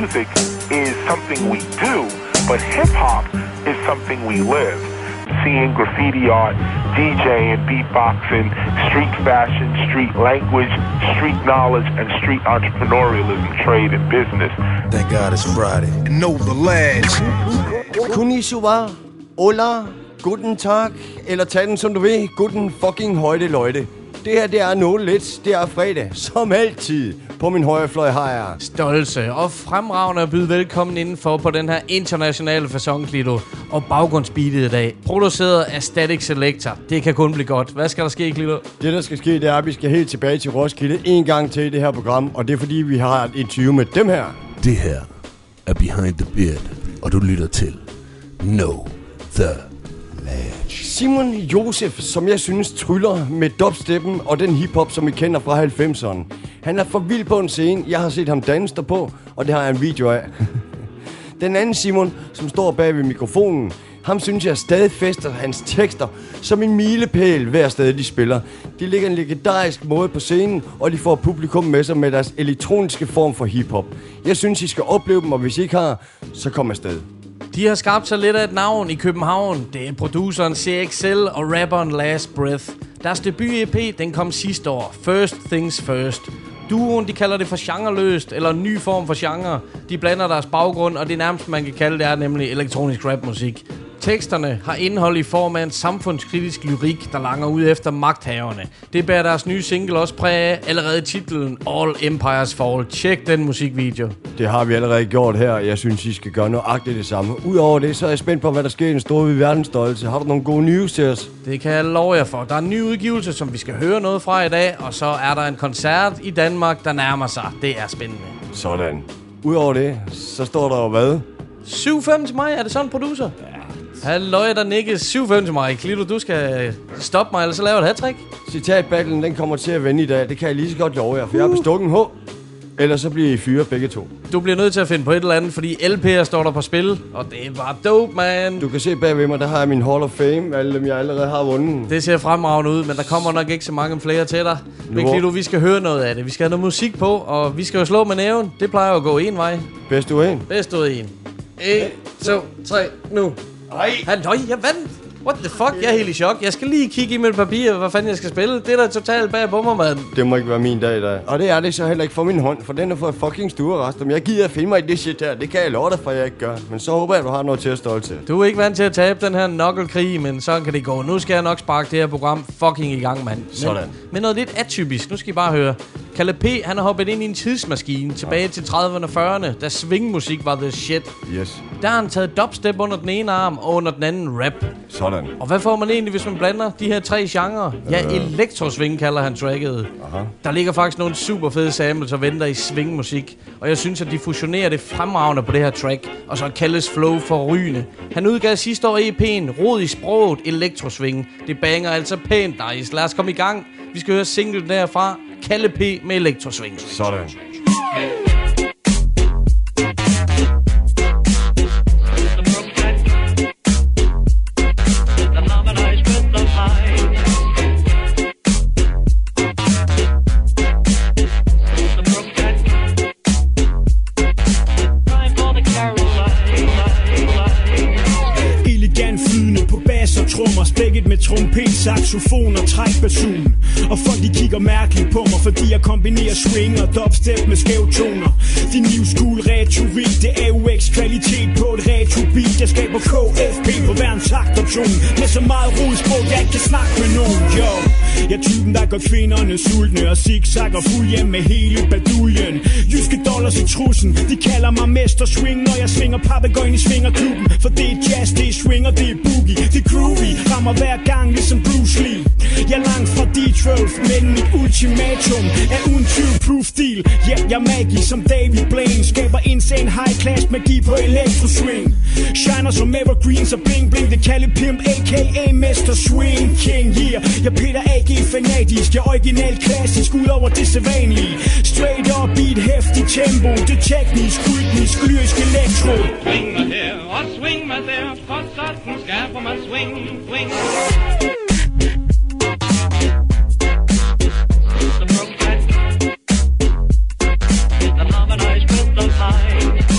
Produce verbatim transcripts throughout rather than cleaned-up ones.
music is something we do, but hip-hop is something we live. Seeing graffiti art, DJing, beatboxing, street fashion, street language, street knowledge, and street entrepreneurialism, trade, and business. Thank God it's Friday. And know the lads. Konnichiwa, hola, guten tag, eller tag den som du vil, guten fucking højde løjde. Det her, det er noget lidt. Det er fredag, som altid. På min højre fløj har jeg Stolse og fremragende at byde velkommen indenfor på den her internationale façon, Klito. Og baggrundsbeatet i dag, produceret af Static Selector. Det kan kun blive godt. Hvad skal der ske, Klito? Det, der skal ske, det er, at vi skal helt tilbage til Roskilde en gang til i det her program. Og det er, fordi vi har et interview med dem her. Det her er Behind the Beard, og du lytter til No The. Simon Josef, som jeg synes tryller med dubsteppen og den hiphop, som vi kender fra halvfemserne. Han er for vild på en scene. Jeg har set ham danse derpå, og det har jeg en video af. Den anden Simon, som står bag ved mikrofonen, ham synes jeg stadig fester hans tekster som en milepæl hver sted, de spiller. De ligger en legendarisk måde på scenen, og de får publikum med sig med deres elektroniske form for hiphop. Jeg synes, I skal opleve dem, og hvis I ikke har, så kom afsted. De har skabt sig lidt af et navn i København. Det er produceren C X L og rapperen Last Breath. Deres debut-E P, den kom sidste år. First Things First. Duoen, de kalder det for genreløst, eller en ny form for genre. De blander deres baggrund, og det nærmest, man kan kalde det, er nemlig elektronisk rapmusik. Teksterne har indhold i form af en samfundskritisk lyrik, der langer ud efter magthaverne. Det bærer deres nye single også præg af, allerede titlen All Empires Fall. Tjek den musikvideo. Det har vi allerede gjort her, og jeg synes, I skal gøre nøjagtigt det samme. Udover det, så er jeg spændt på, hvad der sker i den store verdensstolthed. Har du nogle gode news til os? Det kan jeg love jer for. Der er en ny udgivelse, som vi skal høre noget fra i dag, og så er der en koncert i Danmark, der nærmer sig. Det er spændende. Sådan. Udover det, så står der jo hvad? syv fem til mig, er det sådan en producer? Halløj, der nikkes syv fem til mig. Klito, du skal stoppe mig, eller så laver et hat-trick. Citatbattlen, den kommer til at vende i dag. Det kan jeg lige så godt love jer, for uh. jeg har bestukket en H. Ellers så bliver I fyre begge to. Du bliver nødt til at finde på et eller andet, fordi L P'er står der på spil. Og det var dope, man. Du kan se bagved mig, der har jeg min Hall of Fame. Alle dem, jeg allerede har vundet. Det ser fremragende ud, men der kommer nok ikke så mange flere til dig. Men Klito, vi skal høre noget af det. Vi skal have noget musik på, og vi skal jo slå med næven. Det plejer at gå en vej. Bedst ud en. Bedst ud en. en, to, tre, nu. Ej. Halløj, jeg vandt. What the fuck, jeg er helt i chok. Jeg skal lige kigge i mit papir, hvad fanden jeg skal spille. Det er da totalt bag på mig, mand. Det må ikke være min dag i dag. Og det er det så heller ikke for min hånd, for den er for fucking stuerrest. Om jeg gider at finde mig i det shit her, det kan jeg love dig for, jeg ikke gør. Men så håber jeg, du har noget til at stå til. Du er ikke vant til at tabe den her knuckle-krig, men sådan kan det gå. Nu skal jeg nok sparke det her program fucking i gang, mand. Sådan. Men, men noget lidt atypisk, nu skal I bare høre. Kalle P, han har hoppet ind i en tidsmaskine tilbage ja. til trediverne og fyrrerne, da swingmusik var the shit. Yes. Der har han taget dubstep under den ene arm og under den anden rap. Sådan. Og hvad får man egentlig, hvis man blander de her tre genrer? Øh. Ja, elektrosving kalder han tracket. Aha. Der ligger faktisk nogle super fede samples og venter i swingmusik. Og jeg synes, at de fusionerer det fremragende på det her track. Og så kaldes flow for rygende. Han udgav sidste år E P'en Rod i sproget elektrosving. Det banger altså pænt nice. Lad os komme i gang. Vi skal høre singlen derfra. Kalle P med elektrosving. Sådan. Trompet, saxofon og trækbasun. Og folk de kigger mærkeligt på mig, fordi jeg kombinerer swing og dubstep med skævtoner. Din new school retorik, det er A U X kvalitet på et retrobeat. Jeg skaber K F P på hver en taktoption. Med så meget rodsprog, jeg ikke kan snakke med nogen. Yo, jeg er typen, der gør kvinderne sultne og zigzagger fuld hjem med hele baduljen. Jyske dollars i trussen, de kalder mig mester swing. Når jeg svinger papegøjen i svingerklubben, for det er jazz, det er swing og det er boogie. Det er groovy, rammer hver gang ligesom Bruce Lee. Jeg er langt fra D tolv, men mit ultimatum er uden tvivl proof deal. Ja, jeg er magisk som David Blaine, skaber insane high class magi på elektroswing. Shiner som evergreen, så bling bling, det kalder pimp, a k a. Mester Swing King. Yeah, jeg Peter A G fanatisk, jeg original klassisk, ud over det sædvanlige. Straight up i et hæftigt tempo, det teknisk, rytmisk, lyrisk elektro. Swing mig her, og swing mig der, for sådan skaber man swing, swing. The broken, the harmonized with the high.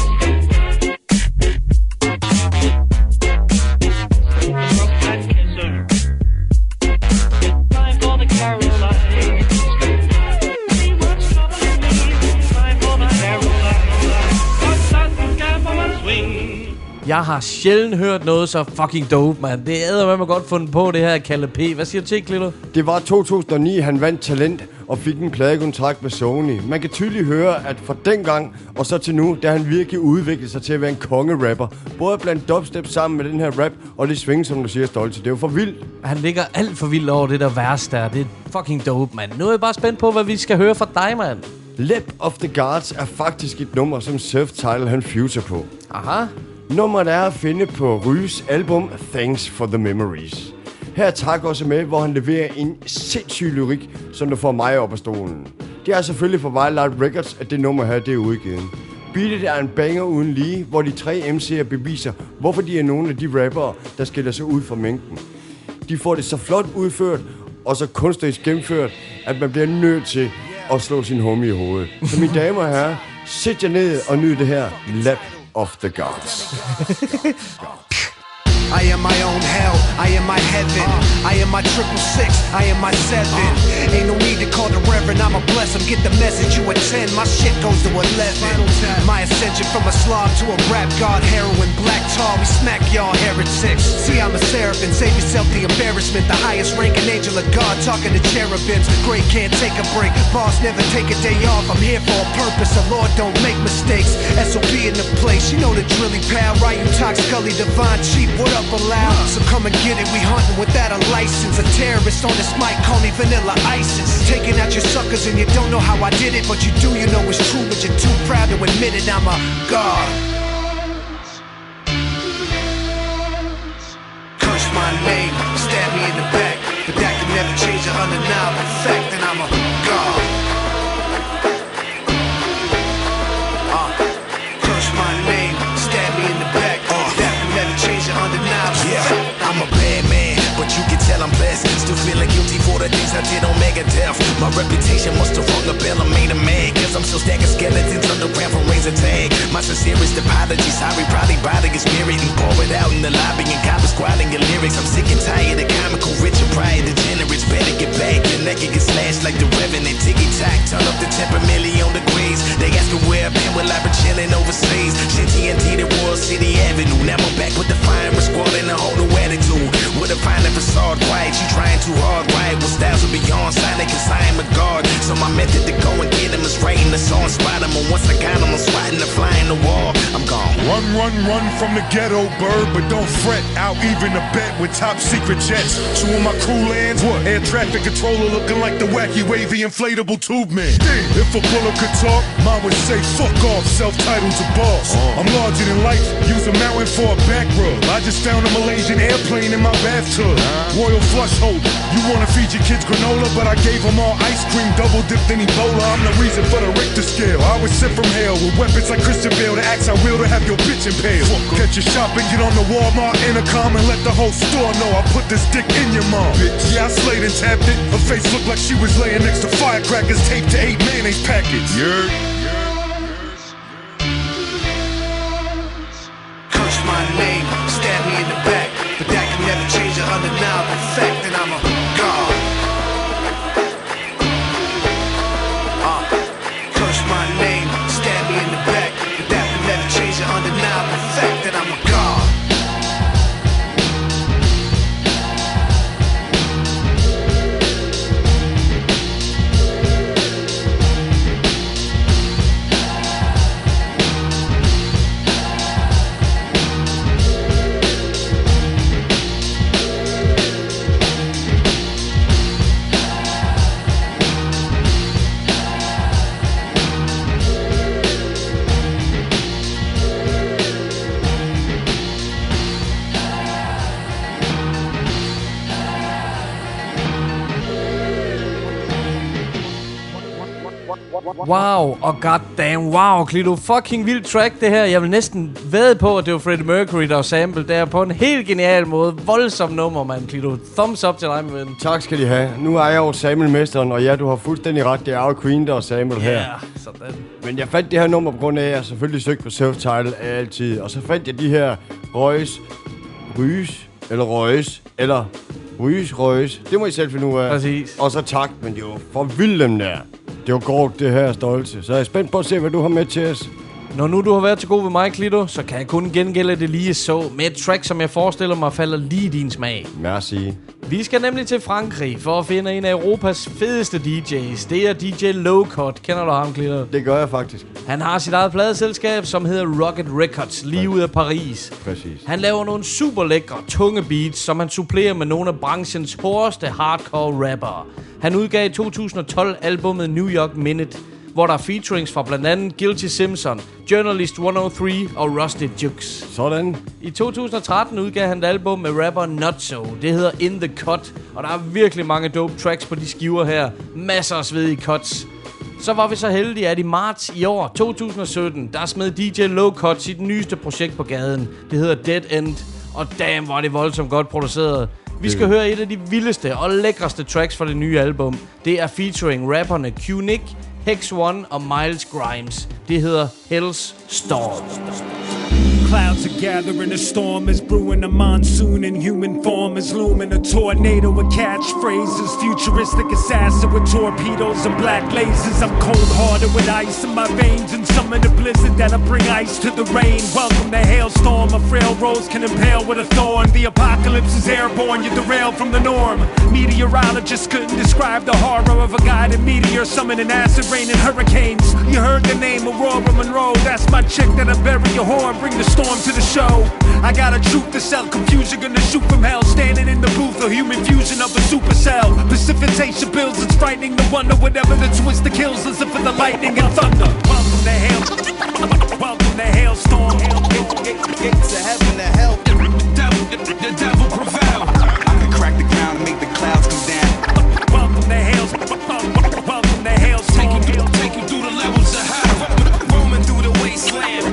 Jeg har sjældent hørt noget så fucking dope, man. Det er eddermame godt fundet på, det her Kalle P. Hvad siger du til, Klito? Det var to tusind og ni, han vandt talent og fik en pladekontrakt med Sony. Man kan tydeligt høre, at fra dengang og så til nu, der han virkelig udviklet sig til at være en kongerapper. Både blandt dubstep sammen med den her rap og det swing, som du siger, stolt til. Det er jo for vildt. Han ligger alt for vildt over det der værste der. Det er fucking dope, mand. Nu er jeg bare spændt på, hvad vi skal høre fra dig, mand. Lap of the Guards er faktisk et nummer, som Surf Title han fuser på. Aha. Nummeret er at finde på Ryes album Thanks for the Memories. Her er Tak også med, hvor han leverer en sindssyg lyrik, som der får mig op af stolen. Det er selvfølgelig for Violet Records, at det nummer her det er udgivet. Beatet er en banger uden lige, hvor de tre M C'er beviser, hvorfor de er nogle af de rappere, der skiller sig ud fra mængden. De får det så flot udført og så kunstnerisk gennemført, at man bliver nødt til at slå sin homie i hovedet. Så mine damer og herrer, sæt jer ned og nyd det her Lap of the Gods. I am my own hell, I am my heaven, I am my triple six, I am my seven. Ain't no need to call the reverend, I'ma bless him. Get the message, you attend, my shit goes to eleven. My ascension from a slob to a rap god, heroin, black tar, we smack y'all heretics. See I'm a seraphim, save yourself the embarrassment. The highest ranking angel of God, talking to cherubims. The great can't take a break, boss never take a day off. I'm here for a purpose, the Lord don't make mistakes. S O B in the place, you know the drilly pal. Ryutax, Scully, Divine, cheap, what up? Allowed. So come and get it, we hunting without a license. A terrorist on this mic, call me Vanilla ISIS. Taking out your suckers and you don't know how I did it, but you do, you know it's true, but you're too proud to admit it. I'm a god. Curse my name, stab me in the back, but that can never change the undeniable fact that I'm a god. uh, Curse my name, stab me in the back, but that can never change the undeniable. Yeah, I'm a bad man, but you can tell I'm blessed. Still feeling guilty for the things I did on Megadeth. My reputation must have rung a bell, I made a man. Cause I'm still stacking skeletons underground from razor tag. My sincerest apologies, sorry, probably body is buried and pour it out in the lobby and cop is squatting your lyrics. I'm sick and tired of comical rich and prior degenerates. Better get back, your neck and get slashed like the revenant. Ticky-tack, turn up the temper milli on the grays. They asking where I've been, well I've been chilling overseas. Shit T N T, the World City Avenue. Now I'm back with the firing squad and a whole new attitude. With a finer facade, quiet, you trying too hard. Riot with styles of beyond, sign and consign my guard. So my method to go and get him is writing the song, spot him. And once I got him, I'm swatting the fly in the wall. I'm gone. Run, run, run from the ghetto bird, but don't fret. I'll even a bet with top secret jets. Two of my crew lands, what? Air traffic controller looking like the wacky wavy inflatable tube man. Damn. If a bullet could talk, mom would say, fuck off, self-titled to boss. Uh. I'm larger than life, use a mountain for a back rub. I just found a Malaysian airplane in my bathtub. Uh. Royal flush holder. You wanna feed your kids granola, but I gave them all ice cream, double dipped in Ebola. I'm the reason for the Richter scale. I was sent from hell with weapons like Christian Bale. The axe I will to have your bitch impaled. Catch your shopping, get on the Walmart intercom and let the whole store know I put this dick in your mom. Bitch, yeah, I slayed and tapped it. Her face looked like she was laying next to firecrackers taped to eight mayonnaise packets. Yeah. Curse my name, stab me in the back, but that can never change the undeniable fact that I'm a god. Uh, curse my name, stab me in the back, but that can never change the undeniable fact that I'm a god. Wow, og oh goddamn, wow, Klito, fucking vild track det her. Jeg vil næsten vædde på, at det var Freddie Mercury, der var sample der på en helt genial måde. Voldsom nummer, mand, Klito. Thumbs up til dig, med den. Tak skal I have. Nu er jeg jo sample-mesteren, og ja, du har fuldstændig ret. Det er jo Queen, der er sample yeah, her. Ja, sådan. Men jeg fandt det her nummer på grund af, at jeg selvfølgelig søgte på self-title altid. Og så fandt jeg de her røjes, ryges, eller røjes, eller ryges, røjes. Det må I selv finde ud af. Præcis. Og så tak, men det var for vildt dem der. Det var godt, det her stolte. Så jeg er spændt på at se, hvad du har med til os. Når nu du har været til god ved mig, Klito, så kan jeg kun gengælde det lige så med et track, som jeg forestiller mig falder lige i din smag. Merci. Vi skal nemlig til Frankrig for at finde en af Europas fedeste D J's. Det er D J Lowcut. Kender du ham, Klito? Det gør jeg faktisk. Han har sit eget pladeselskab, som hedder Rocket Records, lige Præcis. Ud af Paris. Præcis. Han laver nogle super lækre, tunge beats, som han supplerer med nogle af branchens hårdeste hardcore rappere. Han udgav i to tusind og tolv albumet New York Minute, hvor der er featurings fra blandt andet Guilty Simpson, Journalist et hundrede og tre og Rusty Jukes. Sådan. I to tusind og tretten udgav han et album med rapper Nutso. Det hedder In The Cut, og der er virkelig mange dope tracks på de skiver her. Masser af svedige cuts. Så var vi så heldige, at i marts i år, to tusind og sytten, der smed D J Lowcut sit nyeste projekt på gaden. Det hedder Dead End, og damn, hvor er det voldsomt godt produceret. Vi skal høre et af de vildeste og lækreste tracks fra det nye album. Det er featuring rapperne Q-Nick, Hex One og Miles Grimes. Det hedder Hell's Storm. Clouds are gathering, a storm is brewing, a monsoon in human form is looming, a tornado with catchphrases, futuristic assassin with torpedoes and black lasers. I'm cold-hearted with ice in my veins and summon a blizzard that'll bring ice to the rain. Welcome to hailstorm, a frail rose can impale with a thorn. The apocalypse is airborne, you derail from the norm. Meteorologists couldn't describe the horror of a guided meteor summoning acid rain and hurricanes. You heard the name Aurora Monroe, that's my chick that'll bury your whore, bring the storm to the show. I got a truth to sell, confusion gonna shoot from hell, standing in the booth, a human fusion of a supercell. Precipitation builds, it's frightening to wonder, whatever the twist that kills, listen for the lightning and thunder. Welcome to hail, welcome to hailstorm. Gates of heaven to hell, the devil prevail. I can crack the ground and make the clouds come down. Welcome to hail, welcome to hailstorm. Take you, take you through the levels of hell, roaming through the wasteland.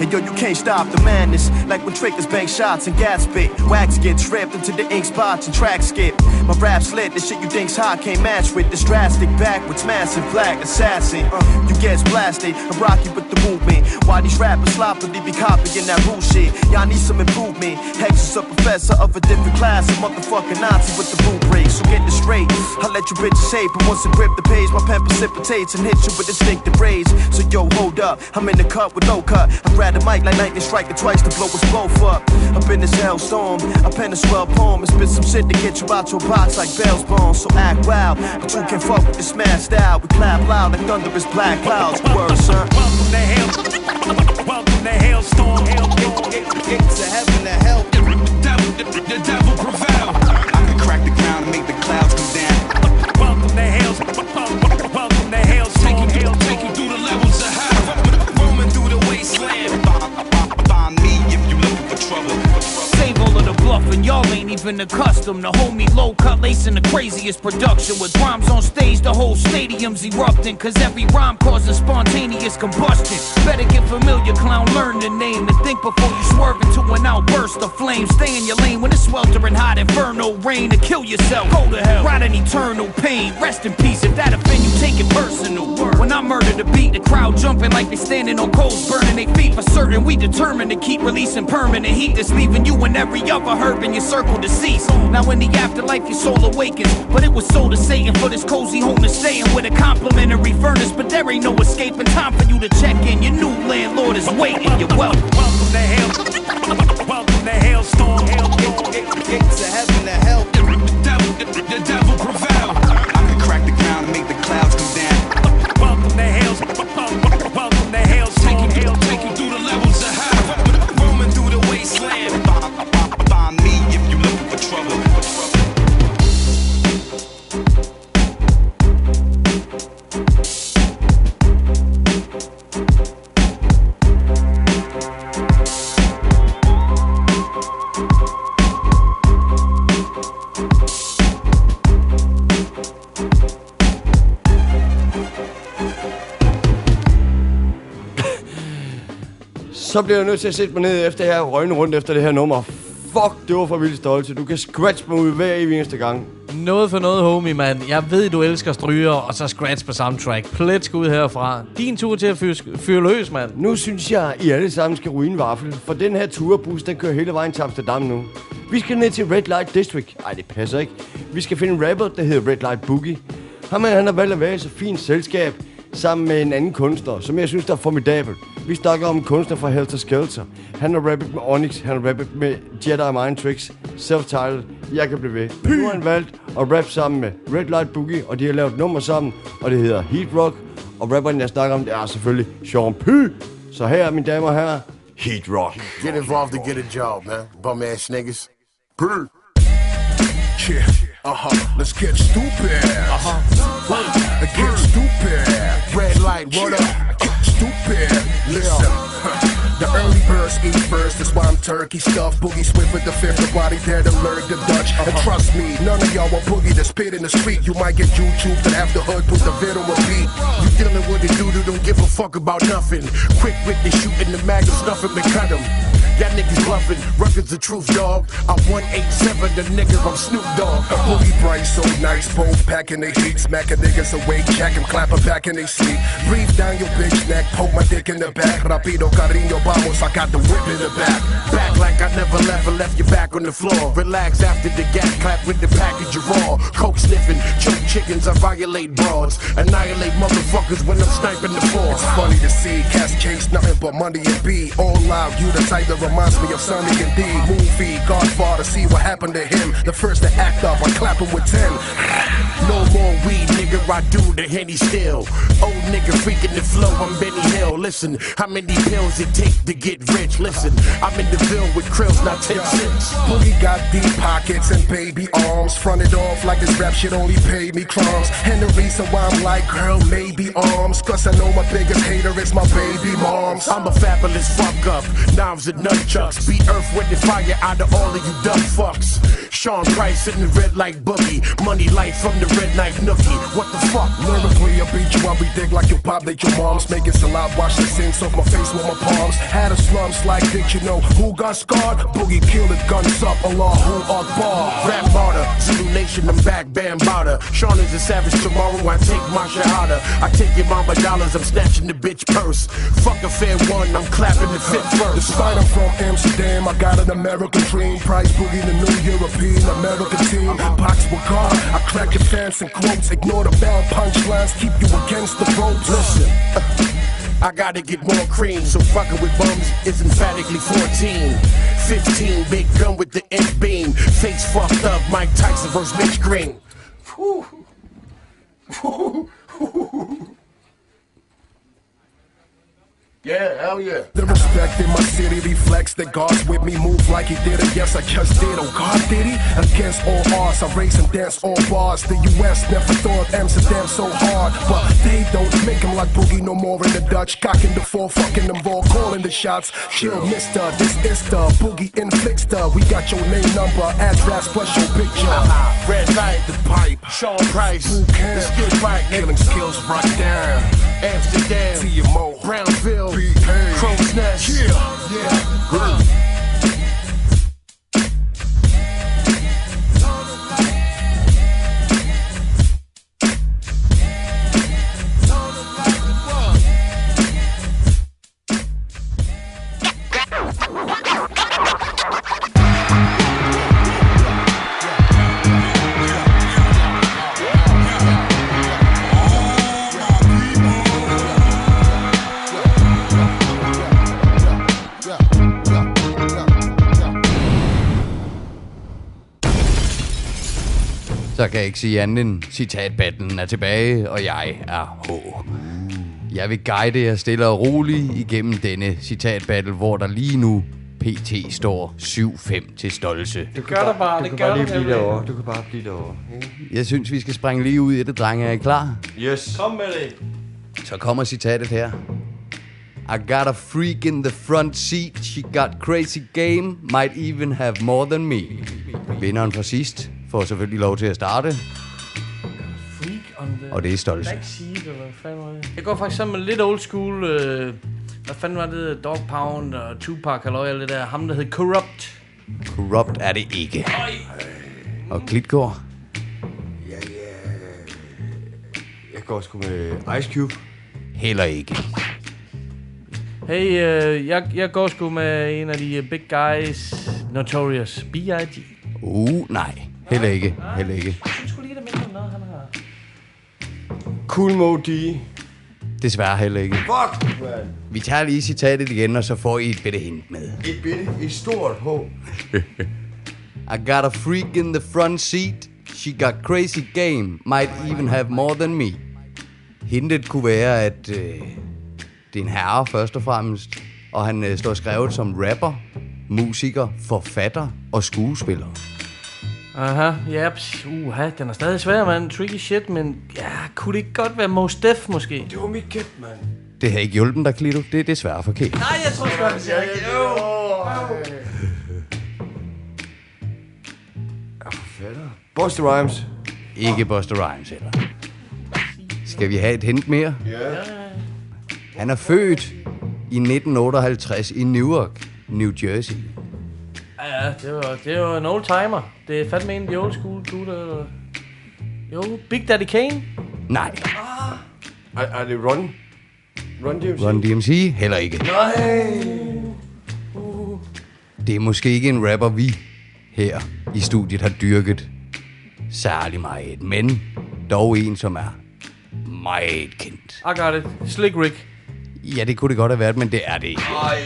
Hey yo, you can't stop the madness, like when Trickers bang shots and gas spit. Wax get tripped into the ink spots and track skip. My rap's lit, the shit you think's hot can't match with this drastic backwards, massive black assassin. Uh, you gets blasted and rocky with the movement. Why these rappers sloppily be copying that rule shit? Y'all need some improvement. Hex is a professor of a different class, a motherfucking Nazi with the boot breaks. So get this straight, I'll let you bitches hate, but once I grip the page, my pen precipitates and hits you with instinctive rage. So yo, hold up, I'm in the cut with no cut. I grab the mic like lightning striking twice to blow us both up. Up in this hell storm, I pen a swell poem and spit some shit to get you out your box like Bell's bones. So act wild, but you can't fuck with this mad style. We clap loud like thunderous black clouds. Word, son. Welcome to hell, welcome to hailstorm. Hail, gates of heaven to hell, the devil, the, the devil prevail. I can crack the ground and make the clouds come down. Welcome to hail, welcome to hailstorm. Take you, take you through the levels of hell, roaming through the wasteland. And y'all ain't even accustomed. The homie Lowcut lacing the craziest production with rhymes on stage, the whole stadium's erupting, cause every rhyme causes spontaneous combustion. Better get familiar, clown, learn the name, and think before you swerve into an outburst of flame. Stay in your lane when it's sweltering hot inferno rain, to kill yourself, go to hell, ride an eternal pain. Rest in peace, if that offend you, take it personal. When I murder the beat, the crowd jumping like they standing on coals, burning their feet for certain. We determined to keep releasing permanent heat that's leaving you and every other herb in your circle deceased. Now in the afterlife your soul awakens, but it was sold to Satan for this cozy home to stay in, with a complimentary furnace, but there ain't no escaping. Time for you to check in, your new landlord is waiting. You're welcome. Welcome to hell, welcome to hailstorm. Hail, gates of heaven to hell, the devil, the, the devil prevail. I can crack the ground and make the clouds come down. Welcome to hail, welcome to hailstorm. Take you, take you through the levels of hell, roaming through the wasteland. Så bliver jeg nødt til at sætte mig ned efter her, røgne rundt efter det her nummer. Fuck, det var for vild stolthed. Du kan scratch mig ud hver eneste gang. Noget for noget, homie, mand. Jeg ved, du elsker stryger, og så scratch på samme track. Plet skal ud herfra. Din tur til at fyr, fyr løs, mand. Nu synes jeg, I alle sammen skal ruine vaffel, for den her turbus, den kører hele vejen til Amsterdam nu. Vi skal ned til Red Light District. Ej, det passer ikke. Vi skal finde en rapper, der hedder Red Light Boogie. Ham han har valgt at være i så fint selskab sammen med en anden kunstner, som jeg synes der er formidabel. Vi snakker om en kunstner fra Helter Skelter. Han har rappet med Onyx, han har rappet med Jedi Mind Tricks, self-titled, jeg kan blive ved. Men nu har han valgt at rappe sammen med Red Light Boogie, og de har lavet nummer sammen, og det hedder Heat Rock. Og rapperen jeg snakker om, det er selvfølgelig Sean P. Så her, mine damer og herrer, Heat Rock. Get involved to get a job, man. Bum ass niggas. P. Yeah, uh-huh, let's get stupid. Uh-huh, let's get stupid. Red light, what up? Get stupid. Listen, the early birds eat first. That's why I'm turkey stuffed. Boogie swift with the fifth. The body there to lurk the Dutch. And trust me, none of y'all will boogie the spit in the street. You might get YouTube, but after hood put the vid on repeat. You dealing with a dude who don't give a fuck about nothing. Quick with the shooting the mag and stuffing and cut him. That nigga's bluffing. Records the truth, dog. I'm one eighty-seven, the nigga from Snoop Dogg. A boogie bright, so nice. Both packing they heat. Smacking niggas awake. Jack and clap them back in they sleep. Breathe down your bitch neck. Poke my dick in the back, rapido, cariño, vamos, I got the whip in the back. Back like I never left, I left you back on the floor. Relax after the gap, clap with the package of raw. Coke sniffing, choke chickens, I violate broads. Annihilate motherfuckers when I'm sniping the floor. It's funny to see, cast case, nothing but money and B. All loud, you the type that reminds me of Sonny and D. Movie, Godfather, see what happened to him. The first to act up, I clap him with ten. No more weed, nigga, I do the Henny still. Old nigga freaking the flow, I'm Benny Hill. Listen, how many pills it take to get rich? Listen, I'm in the bill with krills, not ten cents. Boogie got deep pockets and baby arms. Fronted off like this rap shit only paid me crumbs. And the reason why I'm like, girl, maybe arms. Cause I know my biggest hater is my baby moms. I'm a fabulous fuck up, knives and nunchucks. Beat earth with the fire out of all of you dumb fucks. Sean Price in the red light boogie. Money light from the red light nookie. What the fuck? Lyrically, I beat you, I be dick like your pop, like your moms. Making salad, wash the sins off my face with my palms. Had a slumps like dick, you know who got scarred? Boogie killed the guns up, Allahu Akbar. Rap martyr, Zulu Nation, I'm back, Bambada. Sean is a savage, tomorrow I take my shahada. I take your mama dollars, I'm snatching the bitch purse. Fuck a fair one, I'm clapping the fifth verse. Despite I'm from Amsterdam, I got an American dream. Price Boogie, the new European American team. Box with God, I crack your fans and quotes. Ignore the bell punchlines, keep you against the ropes. Listen, I gotta get more cream, so fucking with bums is emphatically fourteen. fifteen, big gun with the end beam. Face fucked up, Mike Tyson versus Mitch Green. Yeah, hell yeah. The respect in my city reflects that God's with me. Move like he did it, yes I just did. Oh God did he? Against all odds I race and dance all bars. The U S never thought Amsterdam so hard. But they don't make him like Boogie no more in the Dutch. Cocking the four, fucking them ball, calling the shots. Chill mister, this is the Boogie inflictor. We got your name, number, address, plus your picture. uh-huh. Red light, the pipe, Sean Price. Who can? The skills right, killing skills right down. Amsterdam, T M O, Brownville, Crow's Nest. Yeah, yeah, girl. Så kan jeg ikke sige andet end, citatbattlen er tilbage, og jeg er H. Jeg vil guide jer stille og roligt igennem denne citatbattle, hvor der lige nu P T står syv fem til Stolse. Det gør der bare, du det gør der bare. Derovre. Du kan bare blive derovre. Jeg synes, vi skal springe lige ud i det, drenge. Er I klar? Yes. Kom med det. Så kommer citatet her. I got a freak in the front seat. She got crazy game. Might even have more than me. Vinderen fra sidst får selvfølgelig lov til at starte. Og det er Stolse. Jeg går faktisk sammen med lidt old school. Øh, hvad fanden var det? Dog Pound og Tupac, halløj, eller det der. Ham, der hed Corrupt. Corrupt er det ikke. Og Klitgaard. Ja, ja. Jeg går sgu med Ice Cube. Heller ikke. Hey, øh, jeg, jeg går sgu med en af de big guys, Notorious B I G. Uh, nej. Heller ikke, heller ikke. Jeg synes sgu lige, der mindre om noget, han har. Cool Mo D. Desværre heller ikke. Fuck, man. Vi tager lige citatet igen, og så får I et bitte hint med. Et bitte, et stort H. I got a freak in the front seat. She got crazy game. Might even have more than me. Hintet kunne være, at øh, det er en herre først og fremmest, og han øh, står skrevet som rapper, musiker, forfatter og skuespiller. Aha, ja, yep. Uha, den er stadig svær, mand. Tricky shit, men ja, kunne det ikke godt være Mos Def, måske? Det var mit gæt, mand. Det har ikke hjulpet dig, Klito. Det er desværre forkert. Nej, jeg tror sgu, han siger ikke. Jeg er forfatter. Buster Rhymes. Ikke Buster Rhymes, heller. Skal vi have et hint mere? Ja. Yeah. Han er født i nitten otteoghalvtreds i Newark, New Jersey. Ja, det var, det var en old-timer. Det er fandme en af de old school dude. Jo, Big Daddy Kane? Nej. Ah. Er, er det Run? Run D M C? Run D M C? Heller ikke. Nej. Uh. Det er måske ikke en rapper, vi her i studiet har dyrket særlig meget, men dog en, som er meget kendt. I got it. Slick Rick. Ja, det kunne det godt have været, men det er det ikke. Ej.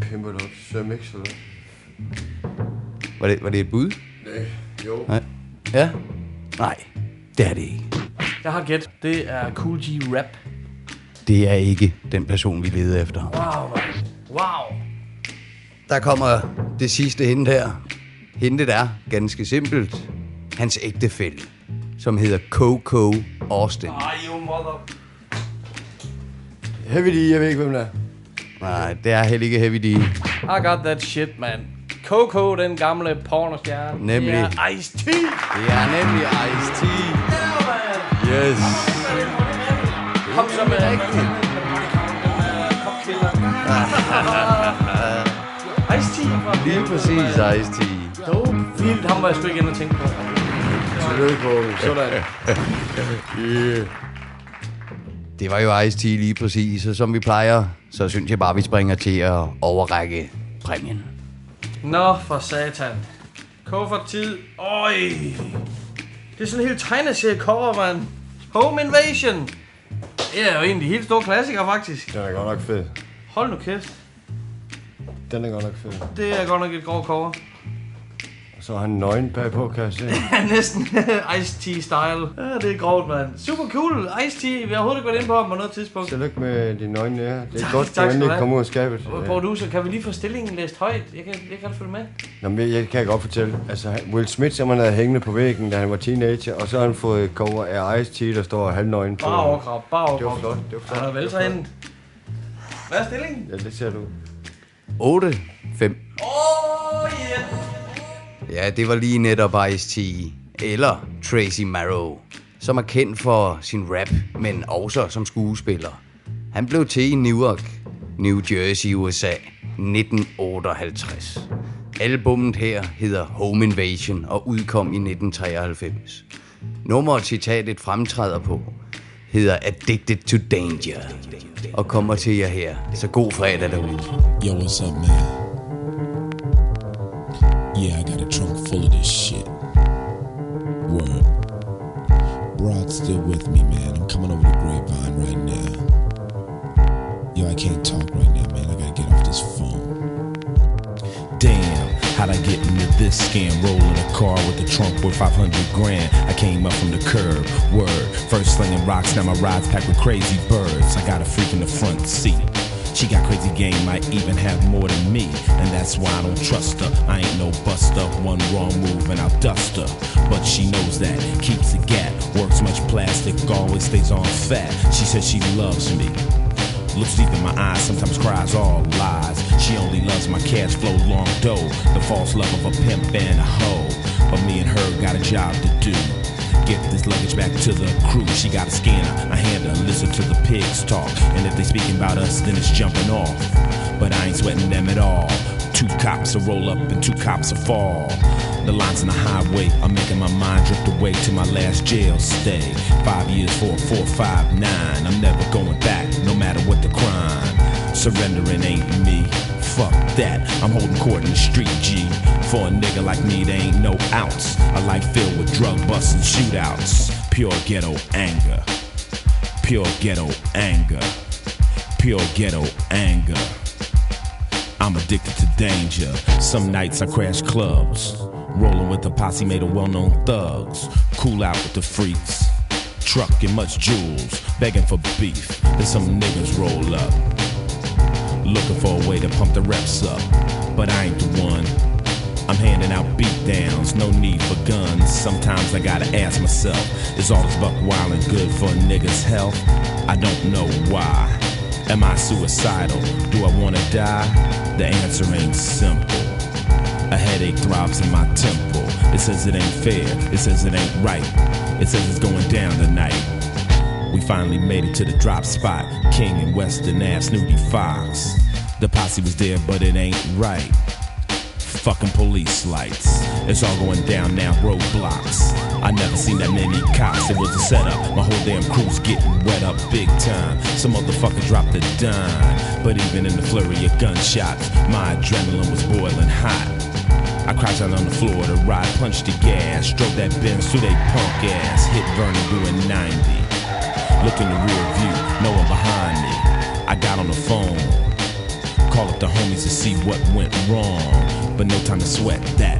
Pimper det op. Søm ikke sådan. Var det, var det et bud? Nej. Jo. Nej. Ja? Nej. Det er det ikke. Jeg har gæt. Det er Cool G-Rap. Det er ikke den person, vi leder efter. Wow, man. Wow. Der kommer det sidste hint her. Hintet er ganske simpelt. Hans ægtefælle, som hedder Coco Austin. Ej, oh, you mother... Heavy D, jeg ved ikke, hvem det er. Nej, det er heller ikke Heavy D. I got that shit, man. Coco, den gamle pornostjerne. Nemlig. Det er Ice-T. Det er nemlig Ice-T. Yeah, yes. Kom så med rigtigt. Ice-T. Lige præcis Ice-T. Dope. Vildt, ham var jeg sgu ikke inde og tænke på. Tillykke på. Sådan. Yeah. Det var jo Ice-T lige præcis, og som vi plejer, så synes jeg bare, vi springer til at overrække præmien. Nå for satan. Koffertid. Øj. Det er sådan en helt tegneserie-cover, mand. Home Invasion. Det er jo en af de helt store klassikere, faktisk. Den er godt nok fed. Hold nu kæft. Den er godt nok fed. Det er godt nok et grov cover. Så har han nøgen bagpå, kan jeg se. Næsten Ice-T-style. Ja, det er grovt, mand. Super cool. Ice-T. Vi har overhovedet ikke været inde på ham på noget tidspunkt. Tillykke med de nøgne her. Det er tak, godt, tak, at du kommer ud af skabet. Producer, kan vi lige få stillingen læst højt? Jeg kan, jeg kan følge med. Nå, men jeg kan godt fortælle. Altså, Will Smith, som han havde hængende på væggen, da han var teenager, og så har han fået cover af Ice-T, der står halvnøgen på. Bare overkrop, bare overkrop. Det var flot. Det var flot. Han er veltrænet. Hvad er stillingen? Ja, det ser du. otte fem. Åh, yeah. Ja, det var lige netop Ice-T, eller Tracy Morrow, som er kendt for sin rap, men også som skuespiller. Han blev til i Newark, New Jersey, U S A, nitten otteoghalvtreds. Albummet her hedder Home Invasion og udkom i nitten treoghalvfems. Nummeret citatet fremtræder på hedder Addicted to Danger og kommer til jer her. Så god fredag derude. Yo, what's up, man? Yeah, I got a trunk full of this shit. Word. Broad's still with me, man. I'm coming over the grapevine right now. Yo, I can't talk right now, man. I gotta get off this phone. Damn, how'd I get into this scam? Rolling a car with a trunk with five hundred grand. I came up from the curb. Word. First slinging rocks, now my ride's packed with crazy birds. I got a freak in the front seat. She got crazy game, might even have more than me. And that's why I don't trust her. I ain't no buster, one wrong move and I'll dust her. But she knows that, keeps a gap. Works much plastic, always stays on fat. She says she loves me. Looks deep in my eyes, sometimes cries, all lies. She only loves my cash flow, long dough. The false love of a pimp and a hoe. But me and her got a job to do. Get this luggage back to the crew. She got a scanner, I hand her, listen to the pigs talk. And if they speaking about us, then it's jumping off. But I ain't sweating them at all. Two cops will roll up and two cops will fall. The lines on the highway are making my mind drift away to my last jail stay. Five years for a four, five, nine. I'm never going back, no matter what the crime. Surrendering ain't me, fuck that. I'm holding court in the street, G. For a nigga like me, there ain't no outs. A life filled with drug busts and shootouts. Pure ghetto anger. Pure ghetto anger. Pure ghetto anger. I'm addicted to danger. Some nights I crash clubs. Rolling with a posse made of well-known thugs. Cool out with the freaks. Trucking much jewels, begging for beef. And some niggas roll up, looking for a way to pump the reps up. But I ain't the one. I'm handing out beatdowns, no need for guns. Sometimes I gotta ask myself, is all this buck wildin' good for a nigga's health? I don't know why. Am I suicidal? Do I wanna die? The answer ain't simple. A headache throbs in my temple. It says it ain't fair, it says it ain't right. It says it's going down tonight. We finally made it to the drop spot. King and Western Ass Snooty Fox. The posse was there, but it ain't right. Fucking police lights. It's all going down now, roadblocks. I never seen that many cops, it was a setup. My whole damn crew's getting wet up big time. Some motherfucker dropped a dime. But even in the flurry of gunshots, my adrenaline was boiling hot. I crouched out on the floor to ride, punched the gas, drove that Benz through they punk ass, hit Vernon doing ninety. Look in the rear view, no one behind me. I got on the phone, call up the homies to see what went wrong, but no time to sweat that.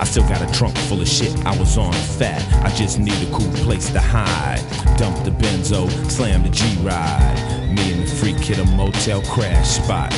I still got a trunk full of shit, I was on fat. I just need a cool place to hide. Dumped the Benzo, slammed the G-Ride. Me and the freak hit a motel crash spot.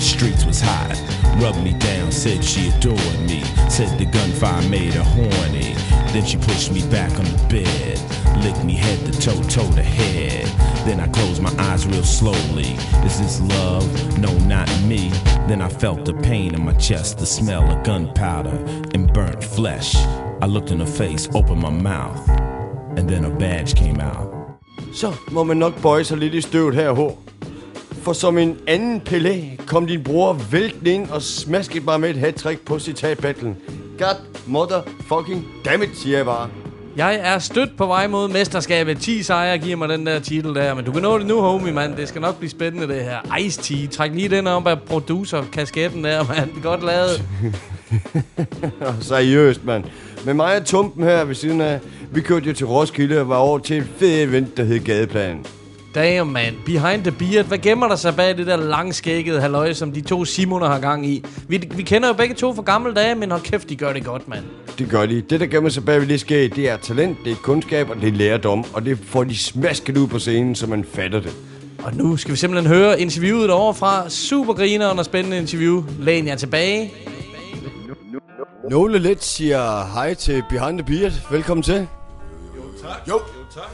Streets was hot, rubbed me down, said she adored me. Said the gunfire made her horny. Then she pushed me back on the bed. Licked me head to toe, toe to head. Then I closed my eyes real slowly. Is this love? No, not me. Then I felt the pain in my chest, the smell of gunpowder and burnt flesh. I looked in her face, opened my mouth, and then a badge came out. Så må man nok bøje sig lidt i støvet her, H. For som en anden Pelé kom din bror væltende ind og smaskede mig med et hat-trick på citatbattlen. God motherfucking dammit, siger jeg bare. Jeg er stødt på vej mod mesterskabet. ti sejre giver mig den der titel der, men du kan nå det nu, homie, mand. Det skal nok blive spændende, det her. Ice-T, træk lige den om, hvad producer-kasketten der, mand. Godt lavet. Seriøst, mand. Med mig og Tumpen her ved siden af, vi kørte jo til Roskilde og var over til et fedt event, der hed Gadeplanen. Damn, man. Behind the Beard. Hvad gemmer der sig bag det der langskækkede halløje, som de to Simoner har gang i? Vi, vi kender jo begge to fra gamle dage, men hold kæft, de gør det godt, mand. Det gør de. Det, der gemmer sig bag ved det skæg, det er talent, det er kundskab og det er lærdom. Og det får de smasket ud på scenen, så man fatter det. Og nu skal vi simpelthen høre interviewet derovre fra. Super grineren og spændende interview. Læn jer tilbage. Nogle lidt siger hej til Behind the Beard. Velkommen til. Jo, tak. Jo, jo tak.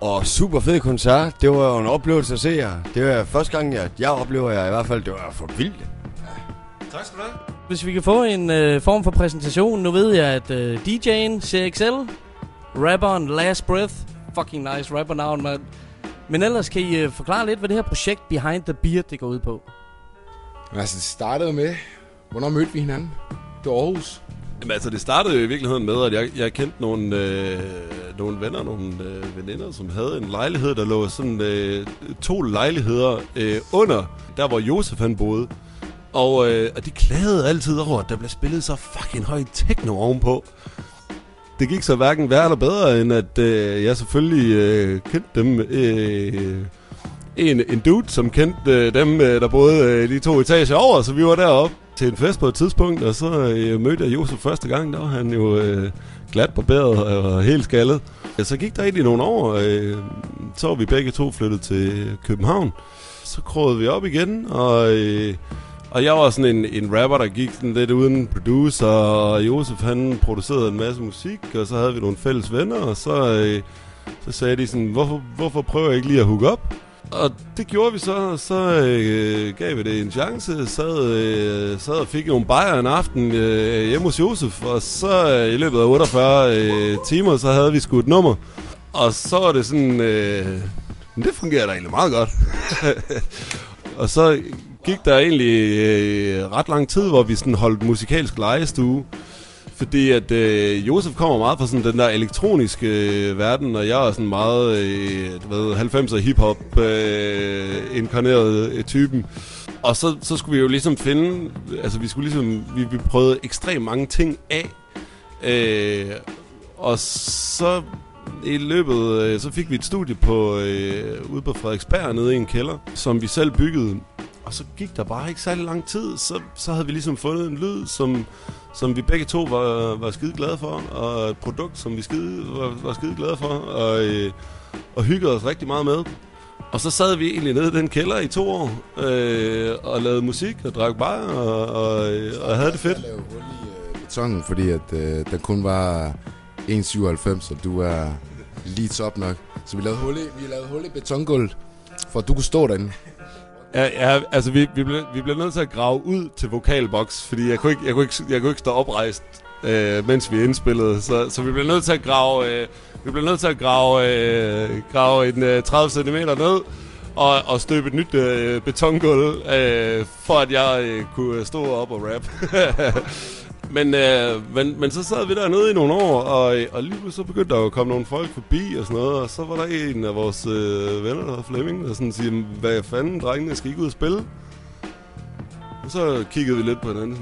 Og super fed koncert. Det var jo en oplevelse at se jer. Det var første gang, jeg, jeg oplever jer i hvert fald. Det var for vildt. Tak skal du have. Hvis vi kan få en øh, form for præsentation. Nu ved jeg, at øh, D J'en C X L, rapperen Last Breath. Fucking nice rappernavn, mand. Men ellers kan I øh, forklare lidt, hvad det her projekt Behind the Beard, det går ud på. Altså, det startede med, hvornår mødte vi hinanden? Det var Aarhus. Jamen, altså, det startede jo i virkeligheden med, at jeg, jeg kendte nogle, øh, nogle venner, nogle øh, veninder, som havde en lejlighed, der lå sådan øh, to lejligheder øh, under, der hvor Josef han boede. Og, øh, og de klagede altid over, at der blev spillet så fucking høj techno ovenpå. Det gik så hverken værre eller bedre, end at øh, jeg selvfølgelig øh, kendte dem. Øh, en, en dude, som kendte øh, dem, øh, der boede øh, de to etager over, så vi var deroppe til en fest på et tidspunkt, og så øh, mødte jeg Josef første gang, der var han jo øh, glat barberet og helt skaldet. Ja, så gik der egentlig nogle år, øh, så var vi begge to flyttet til København. Så krogede vi op igen, og, øh, og jeg var sådan en, en rapper, der gik sådan lidt uden producer, og Josef han producerede en masse musik, og så havde vi nogle fælles venner, og så, øh, så sagde de sådan, hvorfor, hvorfor prøver jeg ikke lige at hook op? Og det gjorde vi så, så øh, gav vi det en chance, sad, øh, sad og fik nogle bajer en aften øh, hjemme hos Josef, og så øh, i løbet af otteogfyrre øh, timer, så havde vi skudt nummer, og så var det sådan, øh, det fungerede da egentlig meget godt. Og så gik der egentlig øh, ret lang tid, hvor vi sådan holdt musikalsk legestue. Fordi at øh, Josef kommer meget fra sådan den der elektroniske øh, verden, og jeg er sådan meget øh, du ved, halvfemser hiphop øh, inkarneret øh, typen. Og så, så skulle vi jo ligesom finde, altså vi skulle ligesom, vi, vi prøvede ekstremt mange ting af, øh, og så i løbet, øh, så fik vi et studie på, øh, ude på Frederiksberg nede i en kælder, som vi selv byggede. Og så gik der bare ikke særlig lang tid, så, så havde vi ligesom fundet en lyd, som, som vi begge to var, var skide glade for, og et produkt, som vi skide, var, var skide glade for, og, øh, og hyggede os rigtig meget med. Og så sad vi egentlig nede i den kælder i to år, øh, og lavede musik, og drak bajer, og, og, og havde det fedt. Jeg lavede hul i øh, betongen, fordi at, øh, der kun var en komma syvoghalvfems, og du er lige top nok. Så vi lavede hul i, vi lavede hul i betongulvet, for at du kunne stå derinde. Ja, ja, altså vi, vi, blev, vi blev nødt til at grave ud til vokalboks, fordi jeg kunne ikke, jeg kunne ikke, jeg kunne ikke stå oprejst, øh, mens vi indspillede. Så, så vi blev nødt til at grave, øh, vi blev nødt til at grave, øh, grave en øh, tredive centimeter ned og, og støbe et nyt øh, betongulv, øh, for at jeg øh, kunne stå op og rap. Men, øh, men, men så sad vi dernede i nogle år, og, og lige pludselig så begyndte der jo at komme nogle folk forbi og sådan noget, og så var der en af vores øh, venner, der var Flemming, der sådan siger, hvad fanden, drengene skal ikke ud og spille? Og så kiggede vi lidt på hinanden,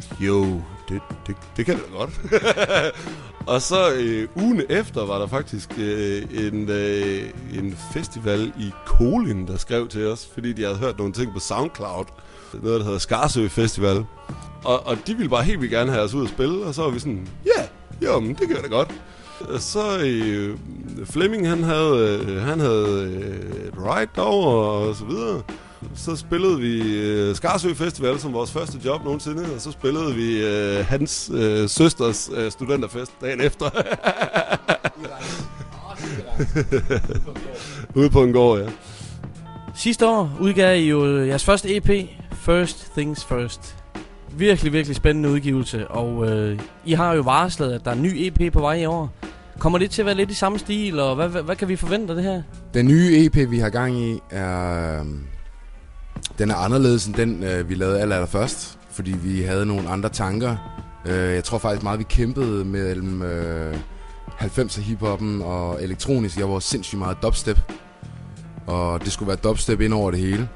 sådan, jo, det, det, det kan det da godt. Og så øh, ugen efter var der faktisk øh, en, øh, en festival i Kolin, der skrev til os, fordi de havde hørt nogle ting på SoundCloud, noget der hedder Skarø Festival. Og, og de ville bare helt vildt gerne have os ud at spille, og så var vi sådan, ja, yeah, jo, men det gør det godt. Og så øh, Flemming, han havde, øh, han havde øh, et ride derovre og så videre. Så spillede vi øh, Skarø Festival som vores første job nogensinde, og så spillede vi øh, hans øh, søsters øh, studenterfest dagen efter. Ude på en gård, ja. Sidste år udgav I jo jeres første E P, First Things First. Virkelig, virkelig spændende udgivelse, og øh, I har jo varslet, at der er en ny E P på vej i år. Kommer det til at være lidt i samme stil, og hvad, hvad, hvad kan vi forvente af det her? Den nye E P, vi har gang i, er, øh, den er anderledes end den, øh, vi lavede aller, aller først, fordi vi havde nogle andre tanker. Øh, jeg tror faktisk meget, vi kæmpede mellem øh, halvfemser hiphoppen og elektronisk. Jeg var sindssygt meget dubstep, og det skulle være dubstep ind over det hele.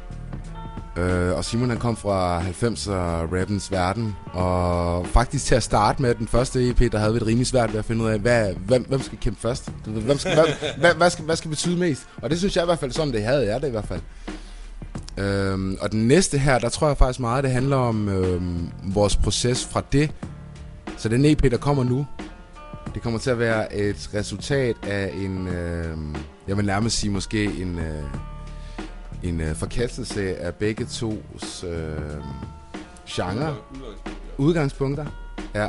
Og Simon, han kom fra halvfemser-rappens verden, og faktisk til at starte med den første E P, der havde vi et rimelig svært ved at finde ud af, hvad, hvem, hvem skal kæmpe først? Hvem skal, hvad, hvad, skal, hvad skal betyde mest? Og det synes jeg i hvert fald, sådan det havde jeg det i hvert fald. Øhm, og den næste her, der tror jeg faktisk meget, det handler om øhm, vores proces fra det. Så den E P, der kommer nu, det kommer til at være et resultat af en, øhm, jeg vil nærmest sige måske en... Øh, En øh, forkastelse af begge tos øh, genre. Udgangspunkter. Ja.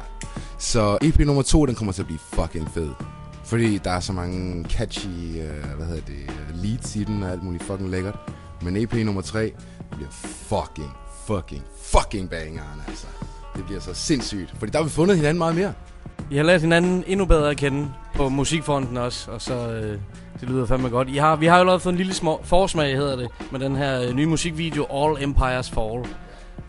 Så E P nummer to, den kommer til at blive fucking fed. Fordi der er så mange catchy, øh, hvad hedder det, leads i den og alt muligt fucking lækkert. Men E P nummer tre, det bliver fucking, fucking, fucking bangeren altså. Det bliver så sindssygt, fordi der har vi fundet hinanden meget mere. I har lært hinanden endnu bedre at kende på musikfronten også, og så... Øh Det lyder fandme godt. I har, vi har jo allerede fået en lille små forsmag, hedder det, med den her øh, nye musikvideo, All Empires Fall.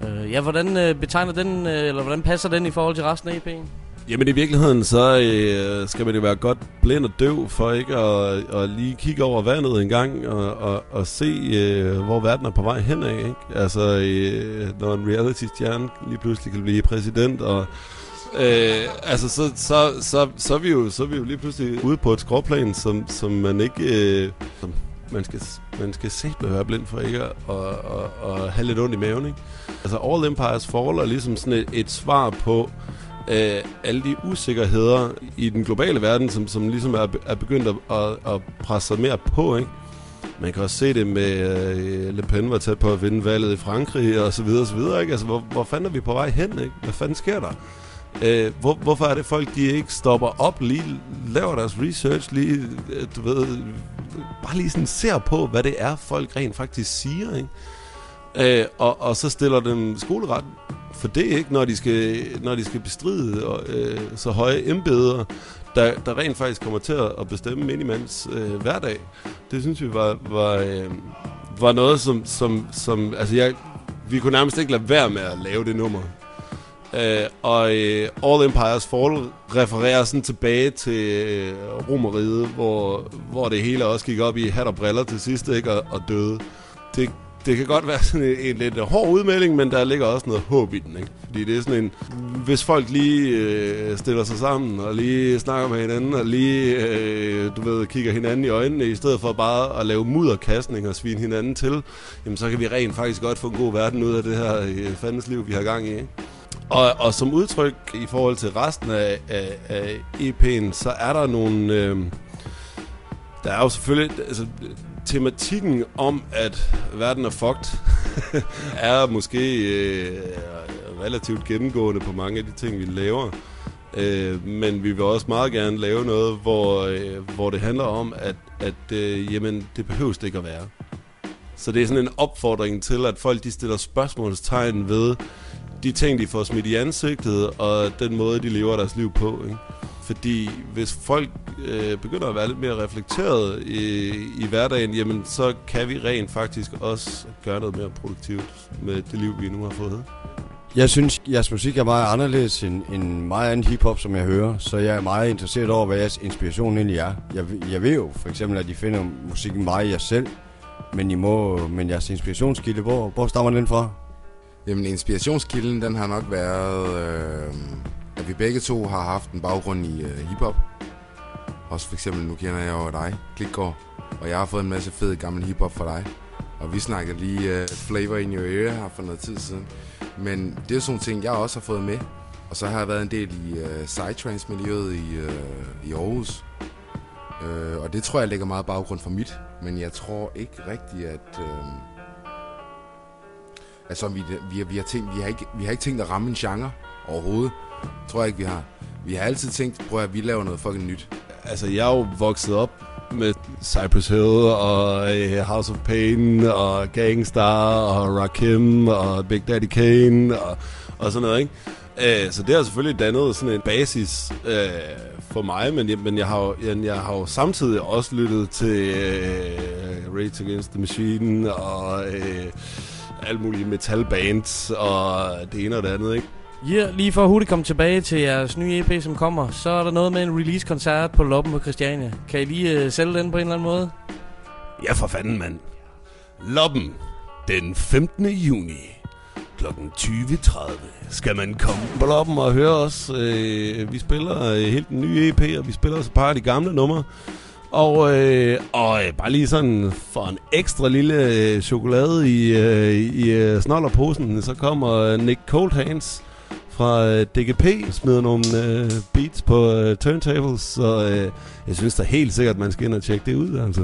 Øh, ja, hvordan øh, betegner den, øh, eller hvordan passer den i forhold til resten af E P'en? Jamen i virkeligheden, så øh, skal man jo være godt blind og døv, for ikke at, at lige kigge over vandet en gang, og, og, og se, øh, hvor verden er på vej henad, ikke? Altså, øh, når en reality-stjerne lige pludselig kan blive præsident, og... Øh, altså så, så, så, så, er vi jo, så er vi jo lige pludselig ude på et skråplan, som, som man ikke øh, som man skal, man skal se at være blind for ikke og, og, og have lidt ondt i maven, ikke? Altså All Empires Fall er ligesom sådan et, et svar på øh, alle de usikkerheder i den globale verden, som, som ligesom er, er begyndt at, at, at presse sig mere på, ikke? Man kan også se det med øh, Le Pen var tæt på at vinde valget i Frankrig og så videre og så videre, ikke? Altså hvor, hvor fanden er vi på vej hen, ikke? Hvad fanden sker der? Øh, hvor, hvorfor er det folk, de ikke stopper op, lige laver deres research, lige, du ved, bare lige sådan ser på, hvad det er, folk rent faktisk siger, ikke? Øh, og, og så stiller dem skoleret for det, ikke, når de skal, når de skal bestride og, øh, så høje embeder, der, der rent faktisk kommer til at bestemme minimands øh, hverdag. Det synes vi var, var, øh, var noget, som, som, som altså jeg, vi kunne nærmest ikke lade være med at lave det nummer. Uh, og uh, All Empires Fall refererer sådan tilbage til uh, Romeriet, hvor, hvor det hele også gik op i hat og briller til sidst, ikke, og, og døde. Det Det kan godt være sådan en, en lidt hård udmelding, men der ligger også noget håb i den, ikke? Fordi det er sådan en, hvis folk lige øh, stiller sig sammen og lige snakker med hinanden og lige, øh, du ved, kigger hinanden i øjnene, i stedet for bare at lave mudderkastning og svine hinanden til, jamen så kan vi rent faktisk godt få en god verden ud af det her øh, fandens liv, vi har gang i, ikke? Og, og som udtryk i forhold til resten af, af, af E P'en, så er der nogle... Øh, der er jo selvfølgelig... Altså, tematikken om, at verden er fucked, er måske øh, relativt gennemgående på mange af de ting, vi laver. Øh, men vi vil også meget gerne lave noget, hvor, øh, hvor det handler om, at, at øh, jamen, det behøves det ikke at være. Så det er sådan en opfordring til, at folk de stiller spørgsmålstegn ved de ting, de får smidt i ansigtet, og den måde, de lever deres liv på, ikke? Fordi hvis folk øh, begynder at være lidt mere reflekteret i, i hverdagen, jamen så kan vi rent faktisk også gøre noget mere produktivt med det liv, vi nu har fået. Jeg synes, jeres musik er meget anderledes end, end meget anden hiphop, som jeg hører. Så jeg er meget interesseret over, hvad jeres inspiration egentlig er. Jeg, jeg ved jo for eksempel, at I finder musikken meget i jer selv, men, I må, men jeres inspirationskilde, hvor, hvor stammer den fra? Jamen inspirationskilden, den har nok været... Øh... at vi begge to har haft en baggrund i øh, hiphop. Også for eksempel, nu kender jeg jo dig, Klitgaard, og jeg har fået en masse fed gammel hiphop fra dig. Og vi snakkede lige øh, Flavor in Your Ear her for noget tid siden. Men det er sådan nogle ting, jeg også har fået med. Og så har jeg været en del i øh, psytrance-miljøet i, øh, i Aarhus. Øh, og det tror jeg ligger meget baggrund for mit. Men jeg tror ikke rigtigt, at... Øh, altså, vi, vi, vi, har tænkt, vi, har ikke, vi har ikke tænkt at ramme en genre overhovedet. Tror jeg ikke, vi har. Vi har altid tænkt, prøv at vi laver noget fucking nyt. Altså, jeg er jo vokset op med Cypress Hill og House of Pain og Gangstar og Rakim og Big Daddy Kane og, og sådan noget, ikke? Så det har selvfølgelig dannet sådan en basis øh, for mig, men jeg, men jeg, har, jeg, jeg har jo samtidig også lyttet til øh, Rage Against the Machine og øh, alle mulige metalbands og det ene og det andet, ikke? Ja, yeah, lige for at hurtigt komme tilbage til jeres nye E P, som kommer, så er der noget med en release-koncert på Loppen på Christiania. Kan I lige uh, sælge den på en eller anden måde? Ja, for fanden, mand. Loppen, den femtende juni, klokken tyve tredive, skal man komme på Loppen og høre os. Øh, vi spiller øh, helt den nye E P, og vi spiller også et par af de gamle numre. Og, øh, og øh, bare lige sådan for en ekstra lille øh, chokolade i, øh, i øh, snolderposen, så kommer Nick Coldhands fra D G P, smider nogle øh, beats på øh, turntables, så øh, jeg synes da helt sikkert, man skal ind og tjekke det ud, altså.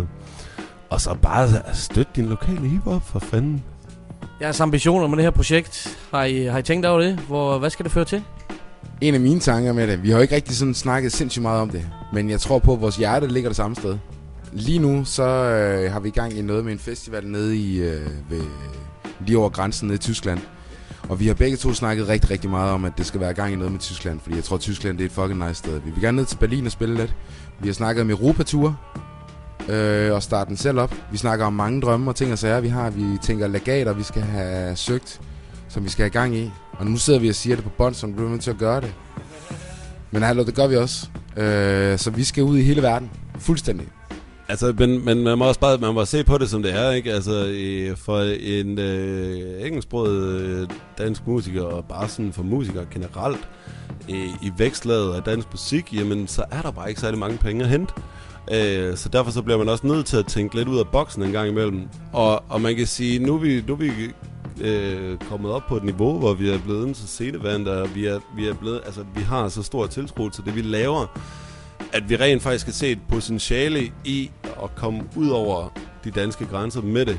Og så bare støtte din lokale hiphop, for fanden. Jeres ambitioner med det her projekt, har I, har I tænkt over det? Hvor, hvad skal det føre til? En af mine tanker med det, vi har jo ikke rigtig sådan snakket sindssygt meget om det, men jeg tror på, at vores hjerte ligger det samme sted. Lige nu, så øh, har vi i gang i noget med en festival nede i, øh, ved, lige over grænsen nede i Tyskland. Og vi har begge to snakket rigtig, rigtig meget om, at det skal være gang i noget med Tyskland. Fordi jeg tror, at Tyskland det er et fucking nice sted. Vi vil gerne ned til Berlin og spille lidt. Vi har snakket om Europa-ture øh, og starte den selv op. Vi snakker om mange drømme og ting og sager, vi har. Vi tænker legater, vi skal have søgt, som vi skal have gang i. Og nu sidder vi og siger det på bånd, som vi bliver nødt til at gøre det. Men hallo, det gør vi også. Øh, så vi skal ud i hele verden. Fuldstændig. Altså, men, men man må også bare man må se på det, som det er, ikke? Altså, øh, for en øh, engelsksproget øh, dansk musiker, og bare sådan for musikere generelt, øh, i vækstlaget af dansk musik, jamen, så er der bare ikke særlig mange penge at hente. Øh, så derfor så bliver man også nødt til at tænke lidt ud af boksen en gang imellem. Og, og man kan sige, nu er vi, nu er vi øh, kommet op på et niveau, hvor vi er blevet så scenevant, og vi, er, vi, er blevet, altså, vi har så stor tiltro til det, vi laver, at vi rent faktisk kan se et potentiale i at komme ud over de danske grænser med det.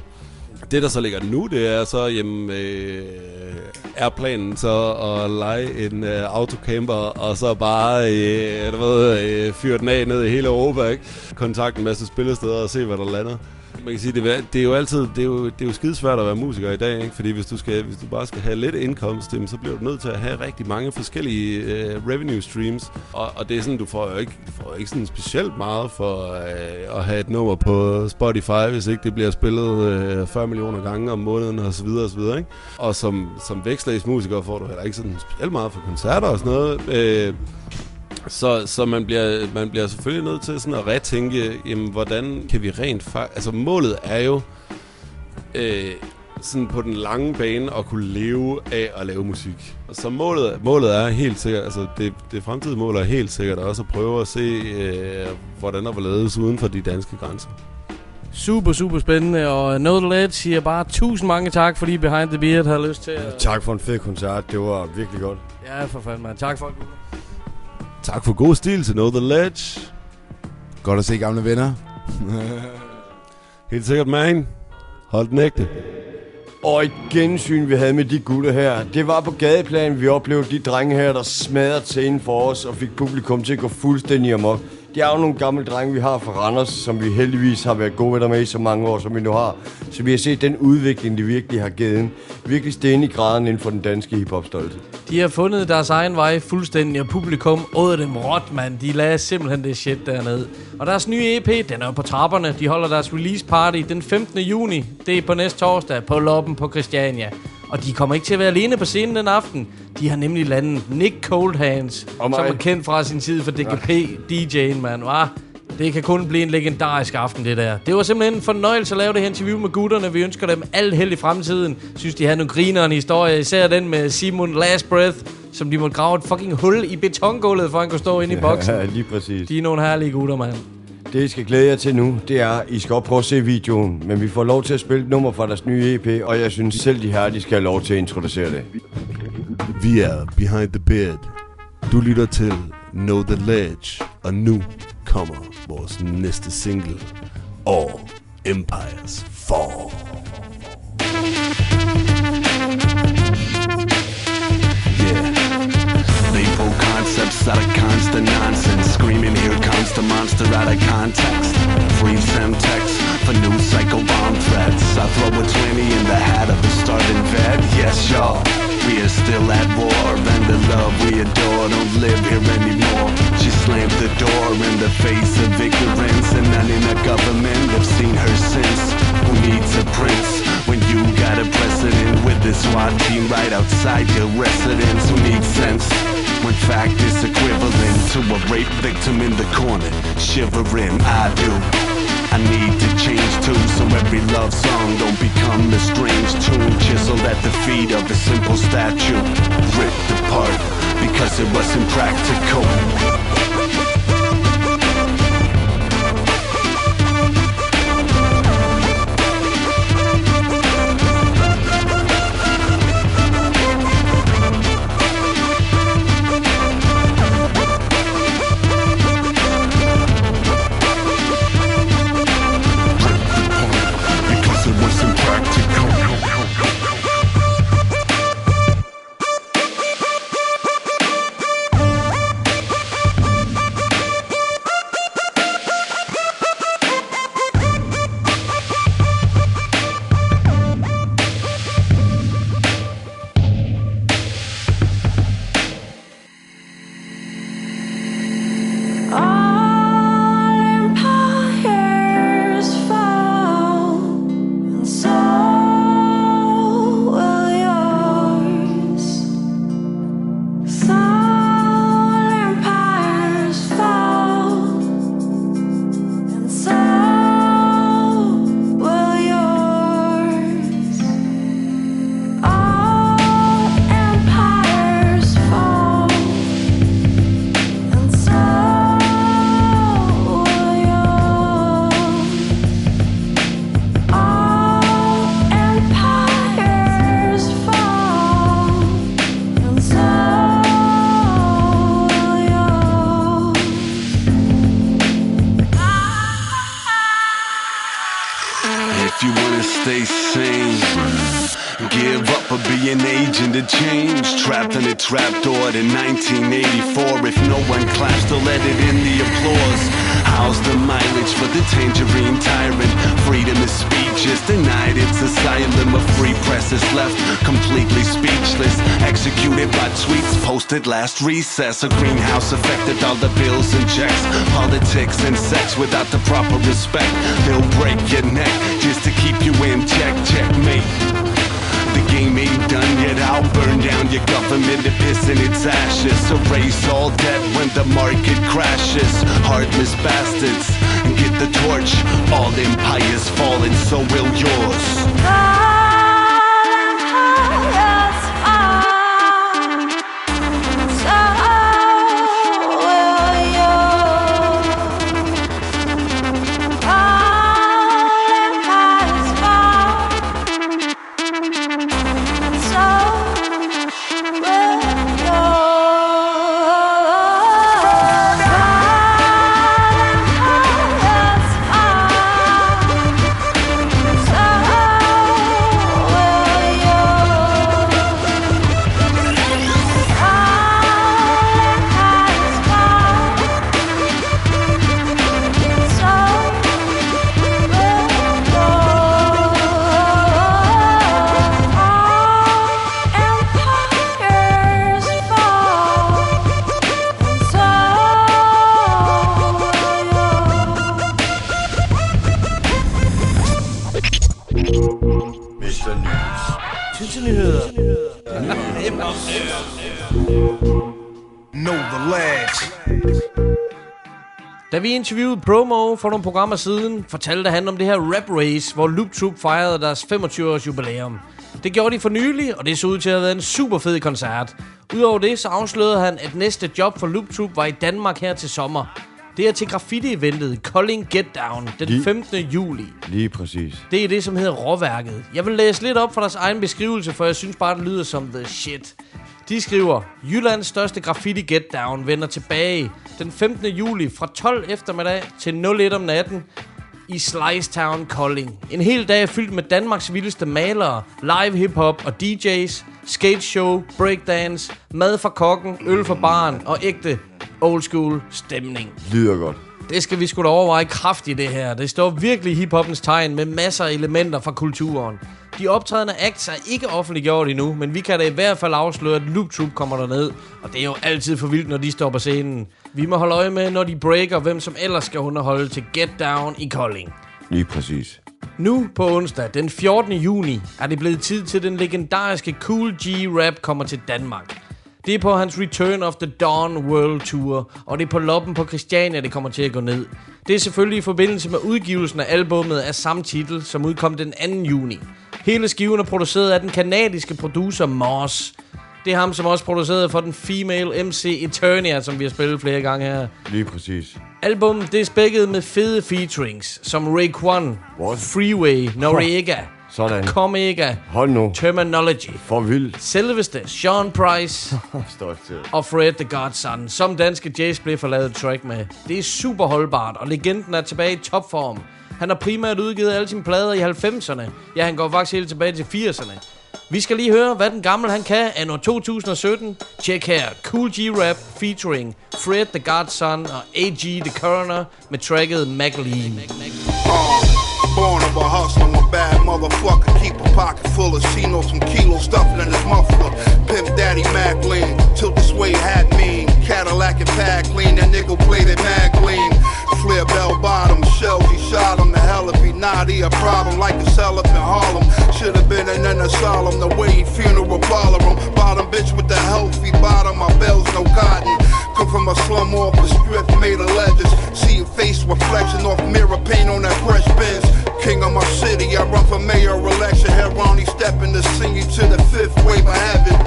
Det, der så ligger nu, det er så, jamen, øh, er planen så at lege en øh, autocamper, og så bare, øh, du ved, øh, fyre den af ned i hele Europa, ikke? Kontakte en masse spillesteder og se, hvad der lander. Man kan sige, det, det er jo altid, det er jo, det er jo skidesvært at være musiker i dag, ikke? Fordi hvis du, skal, hvis du bare skal have lidt indkomst, så bliver du nødt til at have rigtig mange forskellige øh, revenue streams. Og, og det er sådan, du får jo ikke, du får ikke sådan specielt meget for øh, at have et nummer på Spotify, hvis ikke det bliver spillet øh, fyrre millioner gange om måneden og så videre og så videre, ikke? Og som, som vækstlagsmusiker får du heller ikke sådan specielt meget for koncerter og sådan noget. Øh, Så, så man, bliver, man bliver selvfølgelig nødt til sådan at retænke, jamen, hvordan kan vi rent faktisk... Altså målet er jo øh, sådan på den lange bane at kunne leve af at lave musik. Så målet, målet er helt sikkert, altså det, det fremtidige mål er helt sikkert også at prøve at se, øh, hvordan der var ledes uden for de danske grænser. Super, super spændende, og No The siger bare tusind mange tak, fordi Behind the Beard havde lyst til at... Ja, tak for en fed koncert, det var virkelig godt. Ja, for fanden, man. Tak for det. Tak for god stil til No The Ledge. Godt at se gamle venner. Helt sikkert, man. Hold den ægte. Og et gensyn, vi havde med de gutter her. Det var på gadeplan, vi oplevede de drenge her, der smadrede scenen for os og fik publikum til at gå fuldstændig amok. Det er jo nogle gamle drenge, vi har fra Randers, som vi heldigvis har været gode venner med i så mange år, som vi nu har. Så vi har set den udvikling, de virkelig har givet. Virkelig sten i graden inden for den danske hiphop-stolthed. De har fundet deres egen vej fuldstændig, og publikum åd dem råt, mand. De lagde simpelthen det shit dernede. Og deres nye E P, den er på trapperne. De holder deres release party den femtende juni. Det er på næste torsdag på Loppen på Christiania. Og de kommer ikke til at være alene på scenen den aften. De har nemlig landet Nick Coldhands, oh som er kendt fra sin tid for D K P, D J'en, mand. Ah, det kan kun blive en legendarisk aften, det der. Det var simpelthen en fornøjelse at lave det her interview med gutterne. Vi ønsker dem alt held i fremtiden. Synes, de havde nogle grinerende historier, især den med Simon Last Breath, som de måtte grave et fucking hul i betongulvet, for han kunne stå inde i boksen. Ja, lige præcis. De er nogle herlige gutter, mand. Det, I skal glæde jer til nu, det er, I skal prøve at se videoen, men vi får lov til at spille nummer fra deres nye E P, og jeg synes selv, de her, de skal have lov til at introducere det. Vi er Behind the Beard. Du lytter til No The Ledge, og nu kommer vores næste single, All Empires Fall. Concepts out of constant nonsense, screaming here comes the monster out of context. Free Semtex for new psycho bomb threats. I throw a twenty in the hat of a starving vet. Yes, y'all, we are still at war, and the love we adore don't live here anymore. She slammed the door in the face of ignorance, and none in the government have seen her since. Who needs a prince when you got a precedent with this SWAT team right outside your residence? Who needs sense when fact is equivalent to a rape victim in the corner shivering? I do, I need to change too, so every love song don't become the strange tune chiseled at the feet of a simple statue, ripped apart because it wasn't practical. Trapdoor in nineteen eighty-four. If no one claps, they'll let it in the applause. How's the mileage for the tangerine tyrant? Freedom of speech is denied, it's asylum. A free press is left completely speechless, executed by tweets posted last recess. A greenhouse affected all the bills and checks. Politics and sex without the proper respect. They'll break your neck just to keep you in check. Checkmate. The game ain't done yet, I'll burn down your government to piss in its ashes. Erase all debt when the market crashes. Heartless bastards, get the torch. All empires fall and so will yours. Branchenyheder. No The Lads. Da vi interviewede Promo for nogle programmer siden, fortalte han om det her rap race, hvor Loop Troop fejrede deres femogtyve års jubilæum. Det gjorde de for nylig, og det så ud til at have været en super fed koncert. Udover det, så afslørede han, at næste job for Loop Troop var i Danmark her til sommer. Det er til graffiti-eventet Kolding Get Down den lige, femtende juli. Lige præcis. Det er det, som hedder Råværket. Jeg vil læse lidt op fra deres egen beskrivelse, for jeg synes bare, det lyder som the shit. De skriver, Jyllands største graffiti Get Down vender tilbage den femtende juli fra tolv eftermiddag til nul et om natten i Slice Town, Kolding. En hel dag fyldt med Danmarks vildeste malere, live hiphop og D J's, skateshow, breakdance, mad fra kokken, øl fra baren og ægte old school stemning. Lyder godt. Det skal vi sgu da overveje kraftigt, det her. Det står virkelig hiphoppens tegn med masser af elementer fra kulturen. De optrædende acts er ikke offentliggjort endnu, men vi kan da i hvert fald afsløre, at Loop Troop kommer derned. Og det er jo altid for vildt, når de står på scenen. Vi må holde øje med, når de breaker, hvem som ellers skal underholde til Get Down i Kolding. Lige præcis. Nu på onsdag, den fjortende juni, er det blevet tid til den legendariske Cool G-Rap kommer til Danmark. Det er på hans Return of the Dawn World Tour, og det er på Loppen på Christiania, det kommer til at gå ned. Det er selvfølgelig i forbindelse med udgivelsen af albummet af samme titel, som udkom den anden juni. Hele skiven er produceret af den kanadiske producer Moss. Det er ham, som også producerede for den female M C Eternia, som vi har spillet flere gange her. Lige præcis. Albummet det er spækket med fede featurings, som Raekwon, Freeway, Noriega, sådan. Comega. Hold nu. Terminology. For vildt. Selveste Sean Price. og Fred the Godson, som danske Jace blev forladet track med. Det er super holdbart, og legenden er tilbage i topform. Han har primært udgivet alle sine plader i halvfemserne. Ja, han går faktisk helt tilbage til firserne. Vi skal lige høre, hvad den gamle han kan anno to tusind sytten. Tjek her. Cool G-Rap featuring Fred the Godson og A G The Coroner med tracket Maclean. Born of a hustler, a bad motherfucker. Keep a pocket full of Chino, some kilos stuffing in his muffler. Pimp Daddy Maclean, tilt the suede hat mean. Cadillac and pack lean, that nigga played at Maclean. Flare bell bottom, shells, he shot him. The hell if he not, he a problem like a cell up in Harlem. Should've been in an asylum, the way he funeral baller him. Bottom bitch with the healthy bottom, my bells no cotton. Come from a slum off the strip, made of legends. See your face reflection off mirror paint on that fresh bench. King of my city, I run for mayor election. Here Ronnie stepping to sing you to the fifth wave of heaven.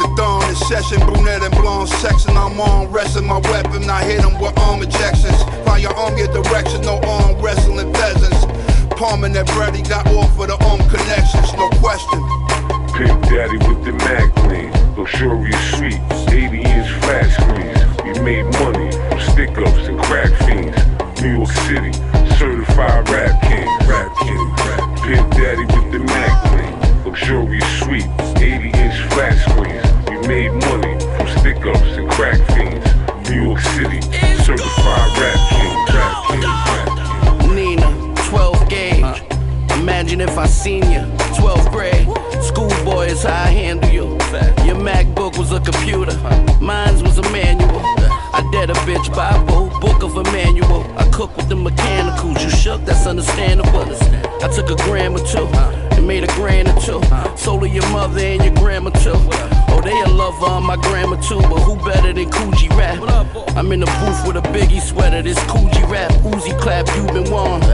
The dawn is session, brunette and blonde section. I'm on resting my weapon, I hit him with arm ejections. Firearm your direction, no arm wrestling peasants. Palming that bread, he got off with the arm connections, no question. Pimp Daddy with the Maclean, luxurious suites, eighty inch flat screens. We made money from stick-ups and crack fiends. New York City, certified rap king, rap king, rap Pimp Daddy with the Maclean, luxurious suite, eighty inch flat screens. We made money from stick-ups and crack fiends. New York City, certified rap king, rap king, rap king. Nina, twelve gauge, uh, imagine if I seen ya, twelfth grade. Schoolboy is how I handle you. Your MacBook was a computer, mine was a manual. I dead a bitch by a book, book of Emmanuel. I cook with the mechanicals, you shook, that's understandable. I took a gram or two, and made a grand or two. Sold to your mother and your grandma too. Oh, they a lover on my grandma too, but who better than Cool G-Rap? I'm in the booth with a biggie sweater, this Cool G-Rap, Uzi clap, you been warned.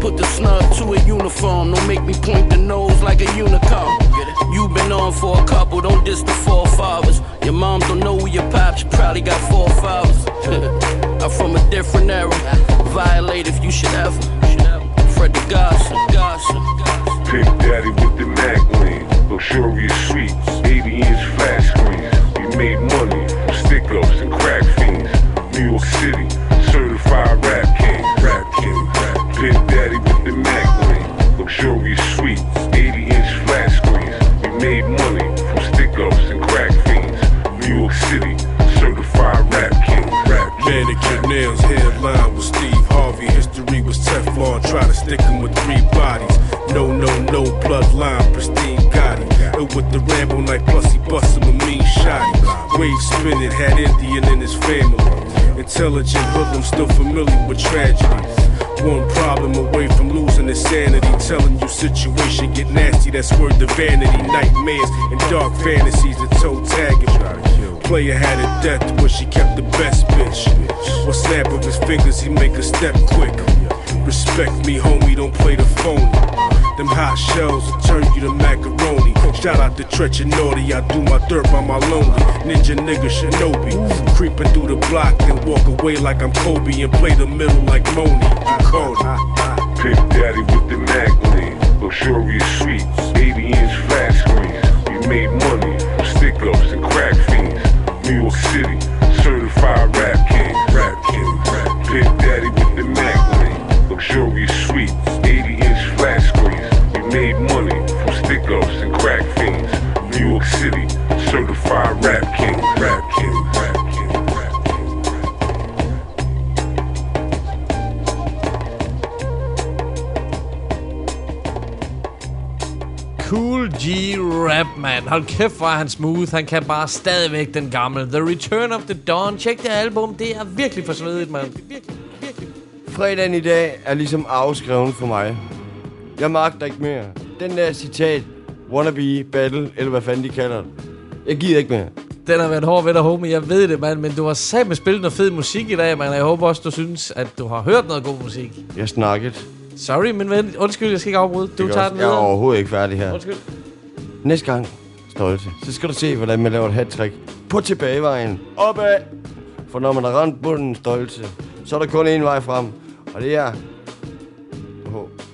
Put the snub to a uniform, don't make me point the nose like a unicorn. You been on for a couple, don't diss the forefathers. Your mom don't know who your pops, you probably got four fathers. I'm from a different era, violate if you should ever. Fred the Godson, Godson. Pimp Daddy with the Maclean, luxurious suites, eighty inch flat screens. We made money from stick-ups and crack fiends. New York City, certified rap king, rap king, rap king. Pimp Daddy with the Maclean, luxurious suites, eighty inch flat screens. Made money from stick-ups and crack fiends. New York City, certified rap king, rap king. Manicure nails, headline with Steve Harvey. History was Teflon, try to stick him with three bodies. No, no, no, bloodline, pristine Gotti. And with the Rambo night, plus he bust him a mean shotty. Wave spinning, had Indian in his family. Intelligent hoodlum, still familiar with tragedy. One problem away from losing insanity. Telling you situation get nasty, that's word to vanity. Nightmares and dark fantasies, the toe tagging. Player had a death wish, he kept the best bitch. One snap of his fingers, he make a step quick. Respect me, homie, don't play the phony. Them hot shells will turn you to macaroni. Shout out to Tretch and Naughty, I do my dirt by my lonely. Ninja nigga shinobi, creeping through the block and walk away like I'm Kobe and play the middle like Moni. Cody. Pick Daddy with the Maclean, luxurious sweets, eighty inch flat screens. You made money from stick ups and crack fiends. New York City, certified rap king. Rap king, rap king. Pick Daddy with the Maclean, luxurious sweets, eighty inch flat screens. Made money from stick-ups and crack fiends. New York City, certified rap king, rap king, rap king, rap king, rap king. Cool G-Rap, man. Hold kæft, var han smooth. Han kan bare stadigvæk den gamle. The Return of the Dawn. Tjek det album. Det er virkelig for svedigt, mand. Fredagen i dag er ligesom afskrevet for mig. Jeg magter ikke mere. Den der citat, wannabe, battle, eller hvad fanden de kalder det. Jeg gider ikke mere. Den har været hård ved dig, homie. Jeg ved det, mand. Men du har satme spillet noget fed musik i dag, mand. Jeg håber også, du synes, at du har hørt noget god musik. Jeg snakket. Sorry, min ven. Undskyld, jeg skal ikke afbryde. Du tager også den videre. Jeg er overhovedet ikke færdig her. Undskyld. Næste gang, stolte, så skal du se, hvordan man laver et hat-trick. På tilbagevejen. Opad. For når man har ramt bunden, stolte, så er der kun én vej frem. Og det er...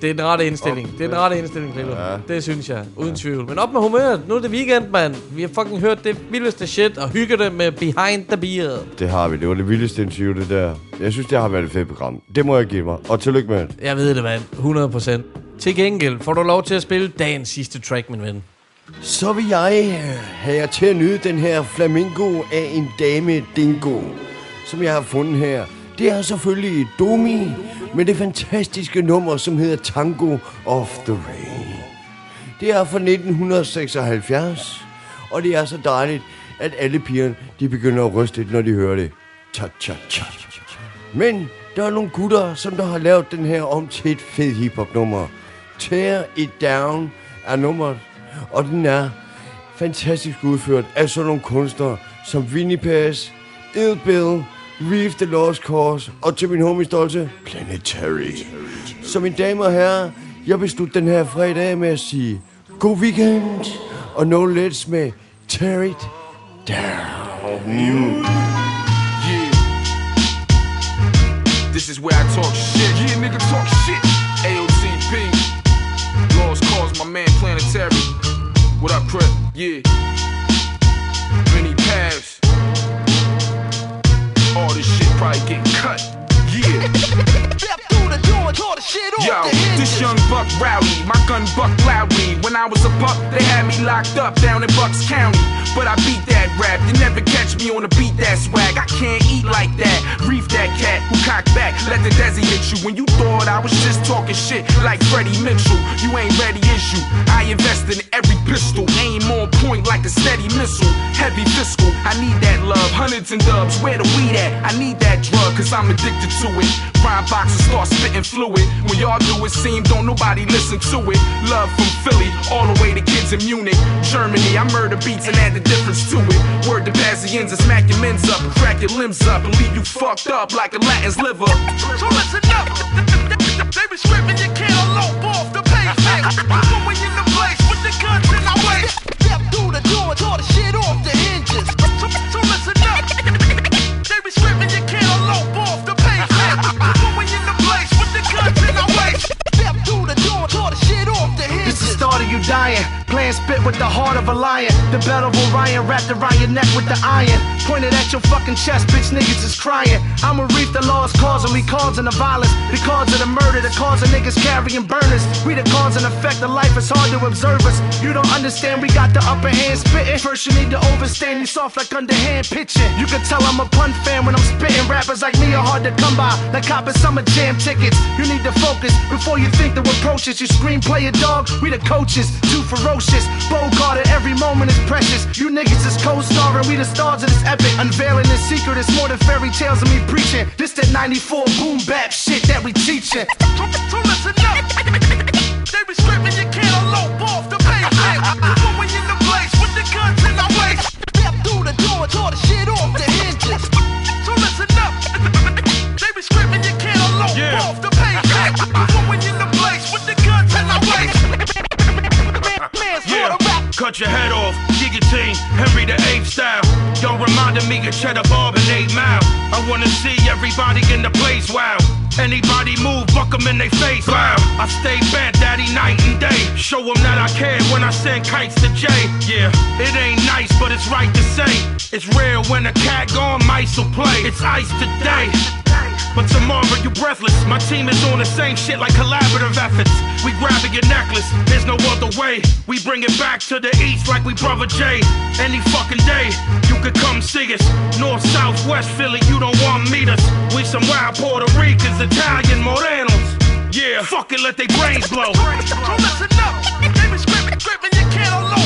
Det er den rette indstilling. Det er den rette indstilling, Klito. Ja. Det synes jeg. Uden ja. tvivl. Men op med humøret. Nu er det weekend, mand. Vi har fucking hørt det vildeste shit og hygger det med Behind the Beard. Det har vi. Det var det vildeste interview, det der. Jeg synes, det har været et fedt program. Det må jeg give mig. Og tillykke med det. Jeg ved det, mand. hundrede procent. Til gengæld får du lov til at spille dagens sidste track, min ven. Så vil jeg have jer til at nyde den her flamingo af en dame dingo, som jeg har fundet her. Det er selvfølgelig Domi med det fantastiske nummer, som hedder Tango of the Rain. Det er fra nitten seksoghalvfjerds, og det er så dejligt, at alle pigerne, de begynder at ryste, når de hører det. Ta-ta-ta. Men der er nogle gutter, som der har lavet den her om til et fedt hiphop-nummer. Tear It Down er nummeret, og den er fantastisk udført af sådan nogle kunstnere som Vinnie Paz, Ill Bill, Reef the Lost Cause, og til min homie stolte, Planetary. Så mine damer og herrer, jeg vil slutte den her fredag med at sige god weekend, og no let's med Tear It Down. Mm. Yeah. This is where I talk shit. Yeah, nigga talk shit. A O T P. Lost Cause, my man Planetary. What up, Crip? Yeah. Many paths. All this shit probably getting cut, yeah. Step through the door, tore the shit off. Yo, the this young buck rowdy, my gun buck loudly. When I was a buck, they had me locked up down in Bucks County. But I beat that rap, they never catch me on a beat that swag. I can't eat like that, reef that cat who cocked back. Let the desi hit you when you thought I was just talking shit like Freddie Mitchell. You ain't ready, is you? I invest in every pistol, aim on point like a steady missile. Heavy fiscal, I need that love, hundreds and dubs, where the weed at? I need that drug, cause I'm addicted to it. Rhyme boxes start spitting fluid. When y'all do it, seem don't nobody listen to it. Love from Philly, all the way to kids in Munich, Germany, I murder beats and add the difference to it. Word to Basians and smack your men's up, crack your limbs up, and leave you fucked up like a Latin's liver. So listen up, they be scripting your kid a lope off the pavement. Going in the place with the guns in my waist. Step through the door, tore the shit off the hinges. So, so listen up. They be scripting your kid a lope off the pavement. Going in the place with the guns in our waist. Step through the door, tore the shit off the hinges. It's the start of you dying. Playing spit with the heart of a lion. The belt of Orion wrapped around your neck with the iron. Pointed at your fucking chest, bitch niggas is crying. I'ma reap the lost cause, and we causing the violence. The cause of the murder, the cause of niggas carrying burners. We the cause and effect of life, it's hard to observe us. You don't understand, we got the upper hand spitting. First you need to overstand, you soft like underhand pitching. You can tell I'm a pun fan when I'm spitting. Rappers like me are hard to come by, like copping summer jam tickets. You need to focus before you think the approaches. You screenplay a dog, we the coaches, too ferocious. Bogart, every moment is precious. You niggas is co-starring, we the stars of this epic. Unveiling this secret, it's more than fairy tales of me preaching. This that ninety-four boom bap shit that we teaching. So listen up. They be stripping your kid on low off the basement. Going in the place with the guns in my waist. Step through the door, tore the shit off the hinges. So listen up. They be stripping your kid on low yeah. off the basement. Going in the place with the guns in my waist. Yeah, cut your head off, guillotine, Henry the Eighth style. Don't remind me of Cheddar Bob and Eight Mile. I wanna see everybody in the place, wow. Anybody move, buck them in they face, wow. I stay bent, daddy, night and day. Show them that I care when I send kites to Jay. Yeah, it ain't nice, but it's right to say. It's rare when a cat gone, mice will play. It's ice today, but tomorrow you breathless. My team is on the same shit like collaborative efforts. We grabbing your necklace, there's no other way. We bring it back to the east like we brother Jay. Any fucking day, you could come see us. North, south, west, Philly, you don't want to meet us. We some wild Puerto Ricans, Italian, Morenos. Yeah, fuck it, let they brains blow. So listen up, they been scripting, gripping your can on low.